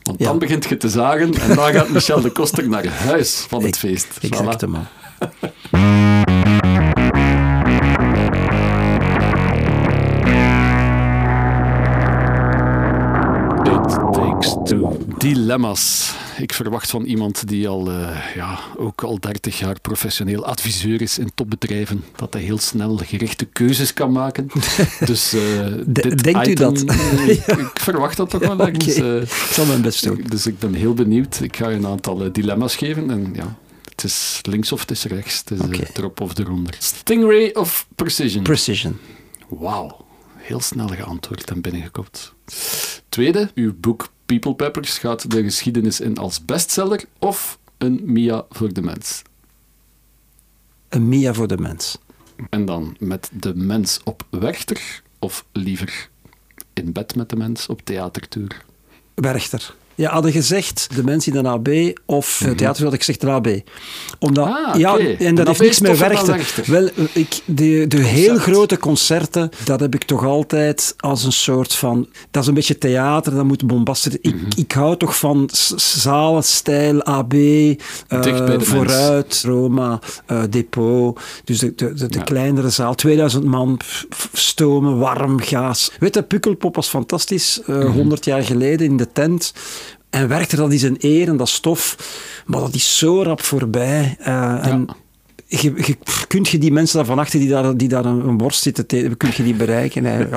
Want dan begint je te zagen en dan gaat Michel de Koster naar huis van het feest. Exact, man. Dilemma's. Ik verwacht van iemand die ook al 30 jaar professioneel adviseur is in topbedrijven, dat hij heel snel gerichte keuzes kan maken. Dus denkt u dat? Ik verwacht dat toch wel ergens. Ik zal mijn best doen. Dus ik ben heel benieuwd. Ik ga je een aantal dilemma's geven en ja... Het is links of het is rechts. Het is erop of eronder. Stingray of Precision? Precision. Wauw. Heel snel geantwoord en binnengekopt. Tweede, uw boek People Peppers gaat de geschiedenis in als bestseller of een Mia voor de mens? Een Mia voor de mens. En dan met de mens op Werchter of liever in bed met de mens op theatertour? Werchter. Ja, hadden gezegd de mens in de AB of theater, had ik gezegd de AB. Omdat, en dat heeft niks meer Werchter. Wel, de heel grote concerten, dat heb ik toch altijd als een soort van... Dat is een beetje theater, dat moet bombastisch... Ik hou toch van zalen, stijl, AB, Vooruit, mens. Roma, Depot. Dus de kleinere zaal, 2000 man, stomen, warm, gaas. Weet je, Pukkelpop was fantastisch, 100 jaar geleden in de tent... En werkte dat is een eer en dat is tof, maar dat is zo rap voorbij. En kunt je die mensen daar van achter die daar een worst zitten, kun je die bereiken?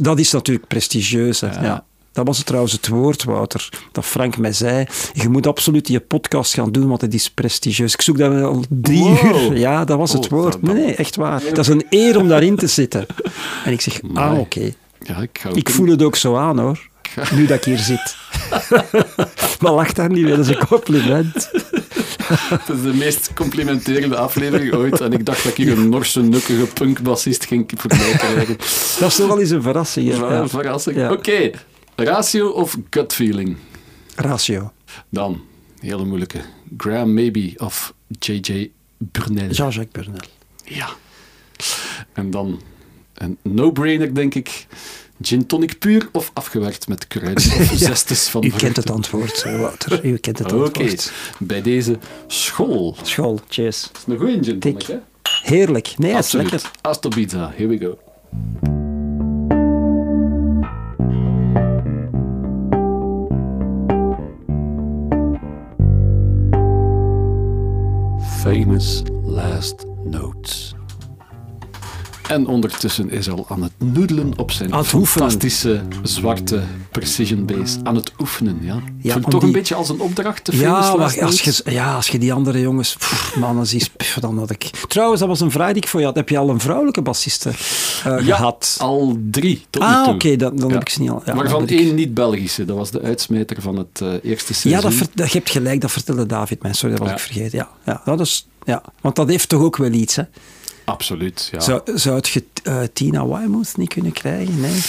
Dat is natuurlijk prestigieus. Hè. Ja. Dat was trouwens het woord, Wouter, dat Frank mij zei. Je moet absoluut je podcast gaan doen, want het is prestigieus. Ik zoek dat al 3 uur. Ja, dat was het woord. Nee, echt waar. Dat is een eer om daarin te zitten. En ik zeg, oké. Ja, ik voel het ook zo aan, hoor. Nu dat ik hier zit. Maar lach daar niet mee, dat is een compliment. Dat is de meest complimenterende aflevering ooit. En ik dacht dat ik hier een Norse, nukkige punkbassist ging voorbij krijgen. Dat is toch wel eens een verrassing. Hè? Ja, een verrassing. Ja. Oké. Ratio of gut feeling? Ratio. Dan, hele moeilijke. Graham Maybe of J.J. Burnel? Jean-Jacques Burnel. Ja. En dan... Een no-brainer, denk ik. Gin tonic puur of afgewerkt met kruiden of zestes van... U kent het antwoord, Wouter. U kent het antwoord. Oké, bij deze school. School, cheers. Dat is een goeie gin tonic, hè? Heerlijk. Nee, dat is lekker. Astobiza, here we go. Famous last notes. En ondertussen is al aan het noedelen op zijn fantastische zwarte precision bass. Aan het oefenen, ja. Ja, voelt toch die... een beetje als een opdracht te vinden. Ja, als je die andere jongens... Pff, man, als die, pff, dan had ik... Trouwens, dat was een vraag die ik voor je had. Heb je al een vrouwelijke bassiste gehad? Al 3 tot nu toe. Ah, oké, dan heb ik ze niet al. Ja, waarvan 1 niet-Belgische. Dat was de uitsmijter van het eerste seizoen. Ja, dat je hebt gelijk. Dat vertelde David mij. Sorry, dat was ik vergeten. Ja, dat is... Ja, want dat heeft toch ook wel iets, hè? Absoluut, ja. Zou je Tina Weymouth niet kunnen krijgen? Nee.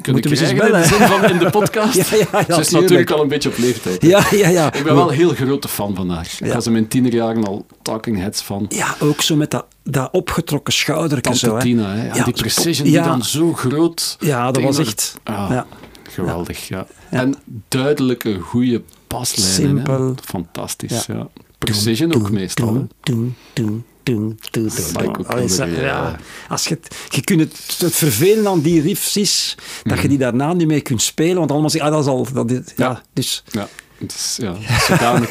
Kunnen krijgen in de zin van in de podcast? Ja, ze is natuurlijk al een beetje op leeftijd. Ja. Ik ben wel een heel grote fan van haar. Ik was in mijn tienerjaren al Talking Heads fan. Ja, ook zo met dat opgetrokken schoudertje. Tante zo, Tina, hè. Ja, die precision die dan zo groot... Ja, dat was echt... Ja. Geweldig, ja. En duidelijke, goede paslijnen. Simpel. Fantastisch, ja. Precision ook meestal. Je kunt het vervelen aan die riffs is dat je die daarna niet mee kunt spelen, want allemaal zeggen, het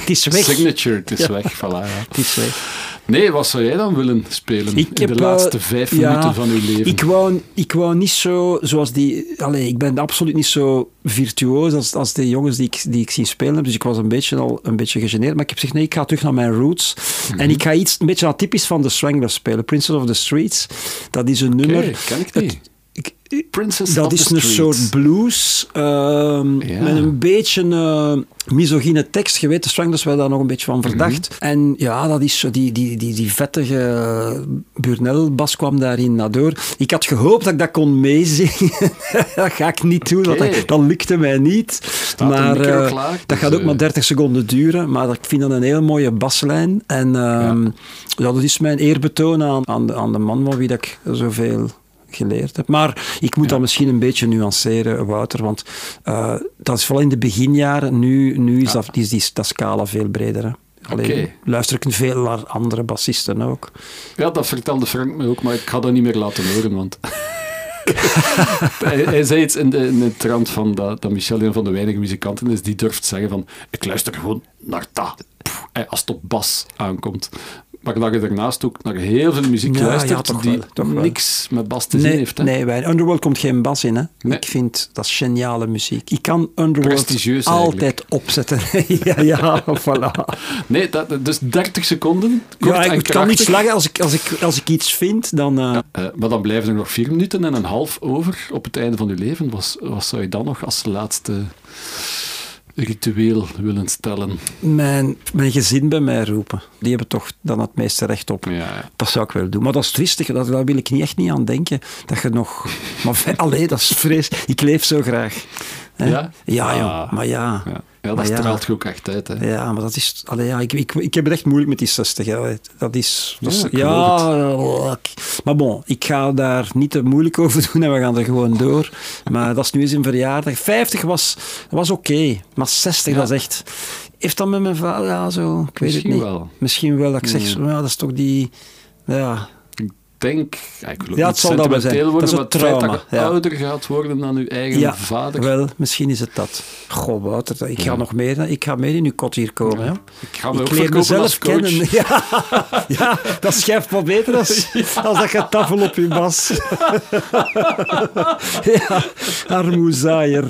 is weg. Signature, het is weg. Het is weg. Nee, wat zou jij dan willen spelen in de laatste 5 minuten van uw leven? Ik wou niet zo, zoals die... Allez, ik ben absoluut niet zo virtuoos als de jongens die ik zie spelen heb. Dus ik was een beetje gegeneerd. Maar ik heb gezegd, nee, ik ga terug naar mijn roots. Mm-hmm. En ik ga iets een beetje atypisch van de Stranglers spelen. Princess of the Streets. Dat is een nummer... Oké, ken ik niet. Dat is een soort blues met een beetje misogyne tekst. Je weet, de Stranglers werden daar nog een beetje van verdacht. En ja, dat is zo, die vettige Burnel-bas kwam daarin naar door. Ik had gehoopt dat ik dat kon meezingen. Dat ga ik niet doen, want dat lukte mij niet. Maar dat gaat ook maar 30 seconden duren. Maar ik vind dat een heel mooie baslijn. En dat is mijn eerbetoon aan de man van wie dat ik zoveel... geleerd heb. Maar ik moet dat misschien een beetje nuanceren, Wouter, want dat is vooral in de beginjaren. Nu is dat scala veel breder, hè. Alleen luister ik veel naar andere bassisten ook. Ja, dat vertelde Frank me ook, maar ik ga dat niet meer laten horen, want... hij zei iets in de trant van dat Michel een van de weinige muzikanten is die durft zeggen van, ik luister gewoon naar dat. Als het op bas aankomt. Maar dat je daarnaast ook naar heel veel muziek luistert die niks met bas te zien heeft. Hè? Nee, bij Underworld komt geen bas in. Hè? Nee. Ik vind dat geniale muziek. Ik kan Underworld altijd opzetten. ja, voilà. Nee, dus 30 seconden. Ik kan niet slagen als ik iets vind. Dan, maar dan blijven er nog 4,5 minuten over op het einde van je leven. Wat zou je dan nog als laatste... ritueel willen stellen? Mijn gezin bij mij roepen. Die hebben toch dan het meeste recht op. Ja. Dat zou ik wel doen. Maar dat is triestig. Daar wil ik echt niet aan denken. Dat je nog... Maar allee, dat is vrees. Ik leef zo graag. Hè? Ja? Ja, maar ja. Ja, dat straalt je ook echt uit. Hè. Ja, maar dat is... Allee, ik heb het echt moeilijk met die 60. Hè. Maar bon, ik ga daar niet te moeilijk over doen en we gaan er gewoon door. Maar dat is nu eens een verjaardag. 50 was oké, maar 60 was echt... Heeft dat met mijn vader... Ja, zo... Ik weet het niet. Misschien wel. Dat ik zeg, dat is toch die... Ja... het zal dat wel zijn. Dat is een trauma. Dat je ouder gaat worden dan je eigen vader. Wel, misschien is het dat. Goh, Wouter, ik ga nog meer. Ik ga mee in uw kot hier komen. Ja. Ik leer mezelf kennen. Ja, dat schijft wel beter als dat je tafel op je bas. Ja, armoezaaier.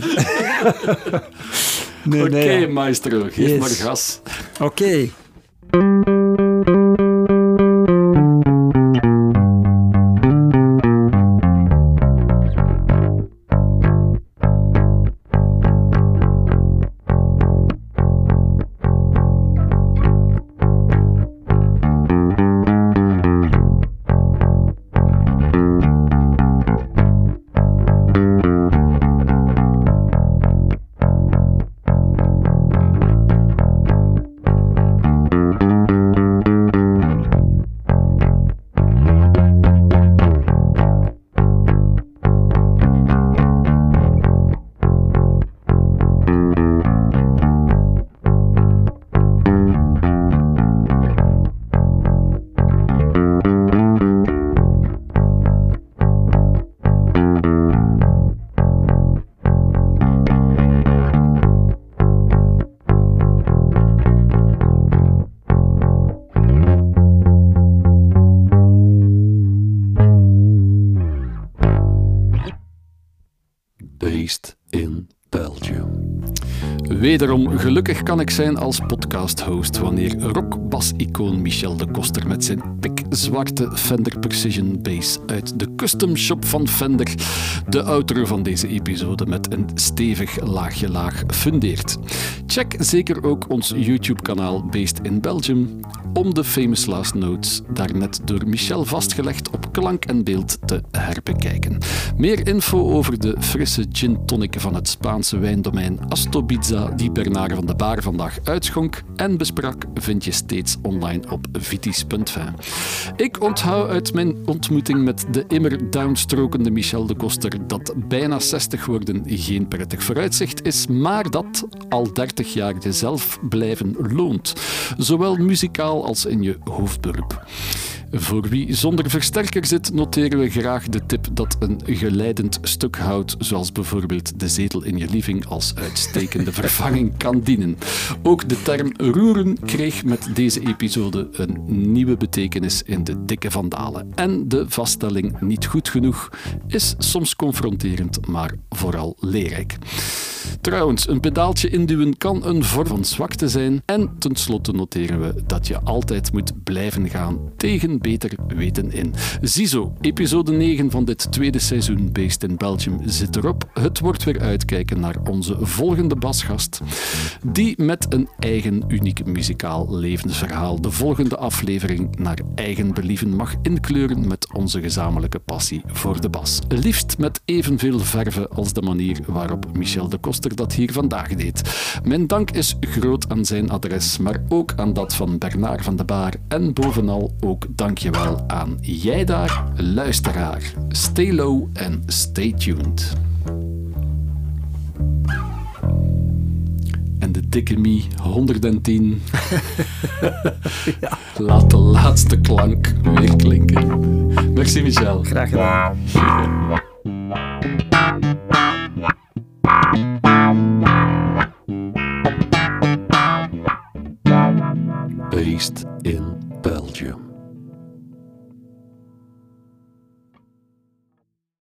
Oké, maestro, geef maar gas. Oké. Wederom gelukkig kan ik zijn als podcasthost wanneer rockbas-icoon Michel de Koster met zijn pikzwarte Fender Precision Bass uit de custom shop van Fender de outro van deze episode met een stevig laagje laag fundeert. Check zeker ook ons YouTube-kanaal Based in Belgium om de famous last notes, daarnet door Michel vastgelegd, op klank en beeld te herbekijken. Meer info over de frisse gin tonic van het Spaanse wijndomein Astobiza, die Bernard van de Baar vandaag uitschonk en besprak, vind je steeds online op vitis.fm. Ik onthoud uit mijn ontmoeting met de immer downstrokende Michel de Koster dat bijna 60 worden geen prettig vooruitzicht is, maar dat al 30 jaar jezelf blijven loont, zowel muzikaal als in je hoofdberoep. Voor wie zonder versterker zit, noteren we graag de tip dat een geleidend stuk hout, zoals bijvoorbeeld de zetel in je living, als uitstekende vervanging kan dienen. Ook de term roeren kreeg met deze episode een nieuwe betekenis in de dikke vandalen. En de vaststelling niet goed genoeg is soms confronterend, maar vooral leerrijk. Trouwens, een pedaaltje induwen kan een vorm van zwakte zijn. En tenslotte noteren we dat je altijd moet blijven gaan tegen beter weten in. Ziezo, episode 9 van dit tweede seizoen Based in Belgium zit erop. Het wordt weer uitkijken naar onze volgende basgast, die met een eigen uniek muzikaal levensverhaal de volgende aflevering naar eigen believen mag inkleuren met onze gezamenlijke passie voor de bas. Liefst met evenveel verve als de manier waarop Michel de Koster dat hier vandaag deed. Mijn dank is groot aan zijn adres, maar ook aan dat van Bernard van de Baar. En bovenal ook dankjewel aan jij daar, luisteraar. Stay low en stay tuned. En de dikke Mie 110 ja. Laat de laatste klank weer klinken. Merci Michel. Graag gedaan.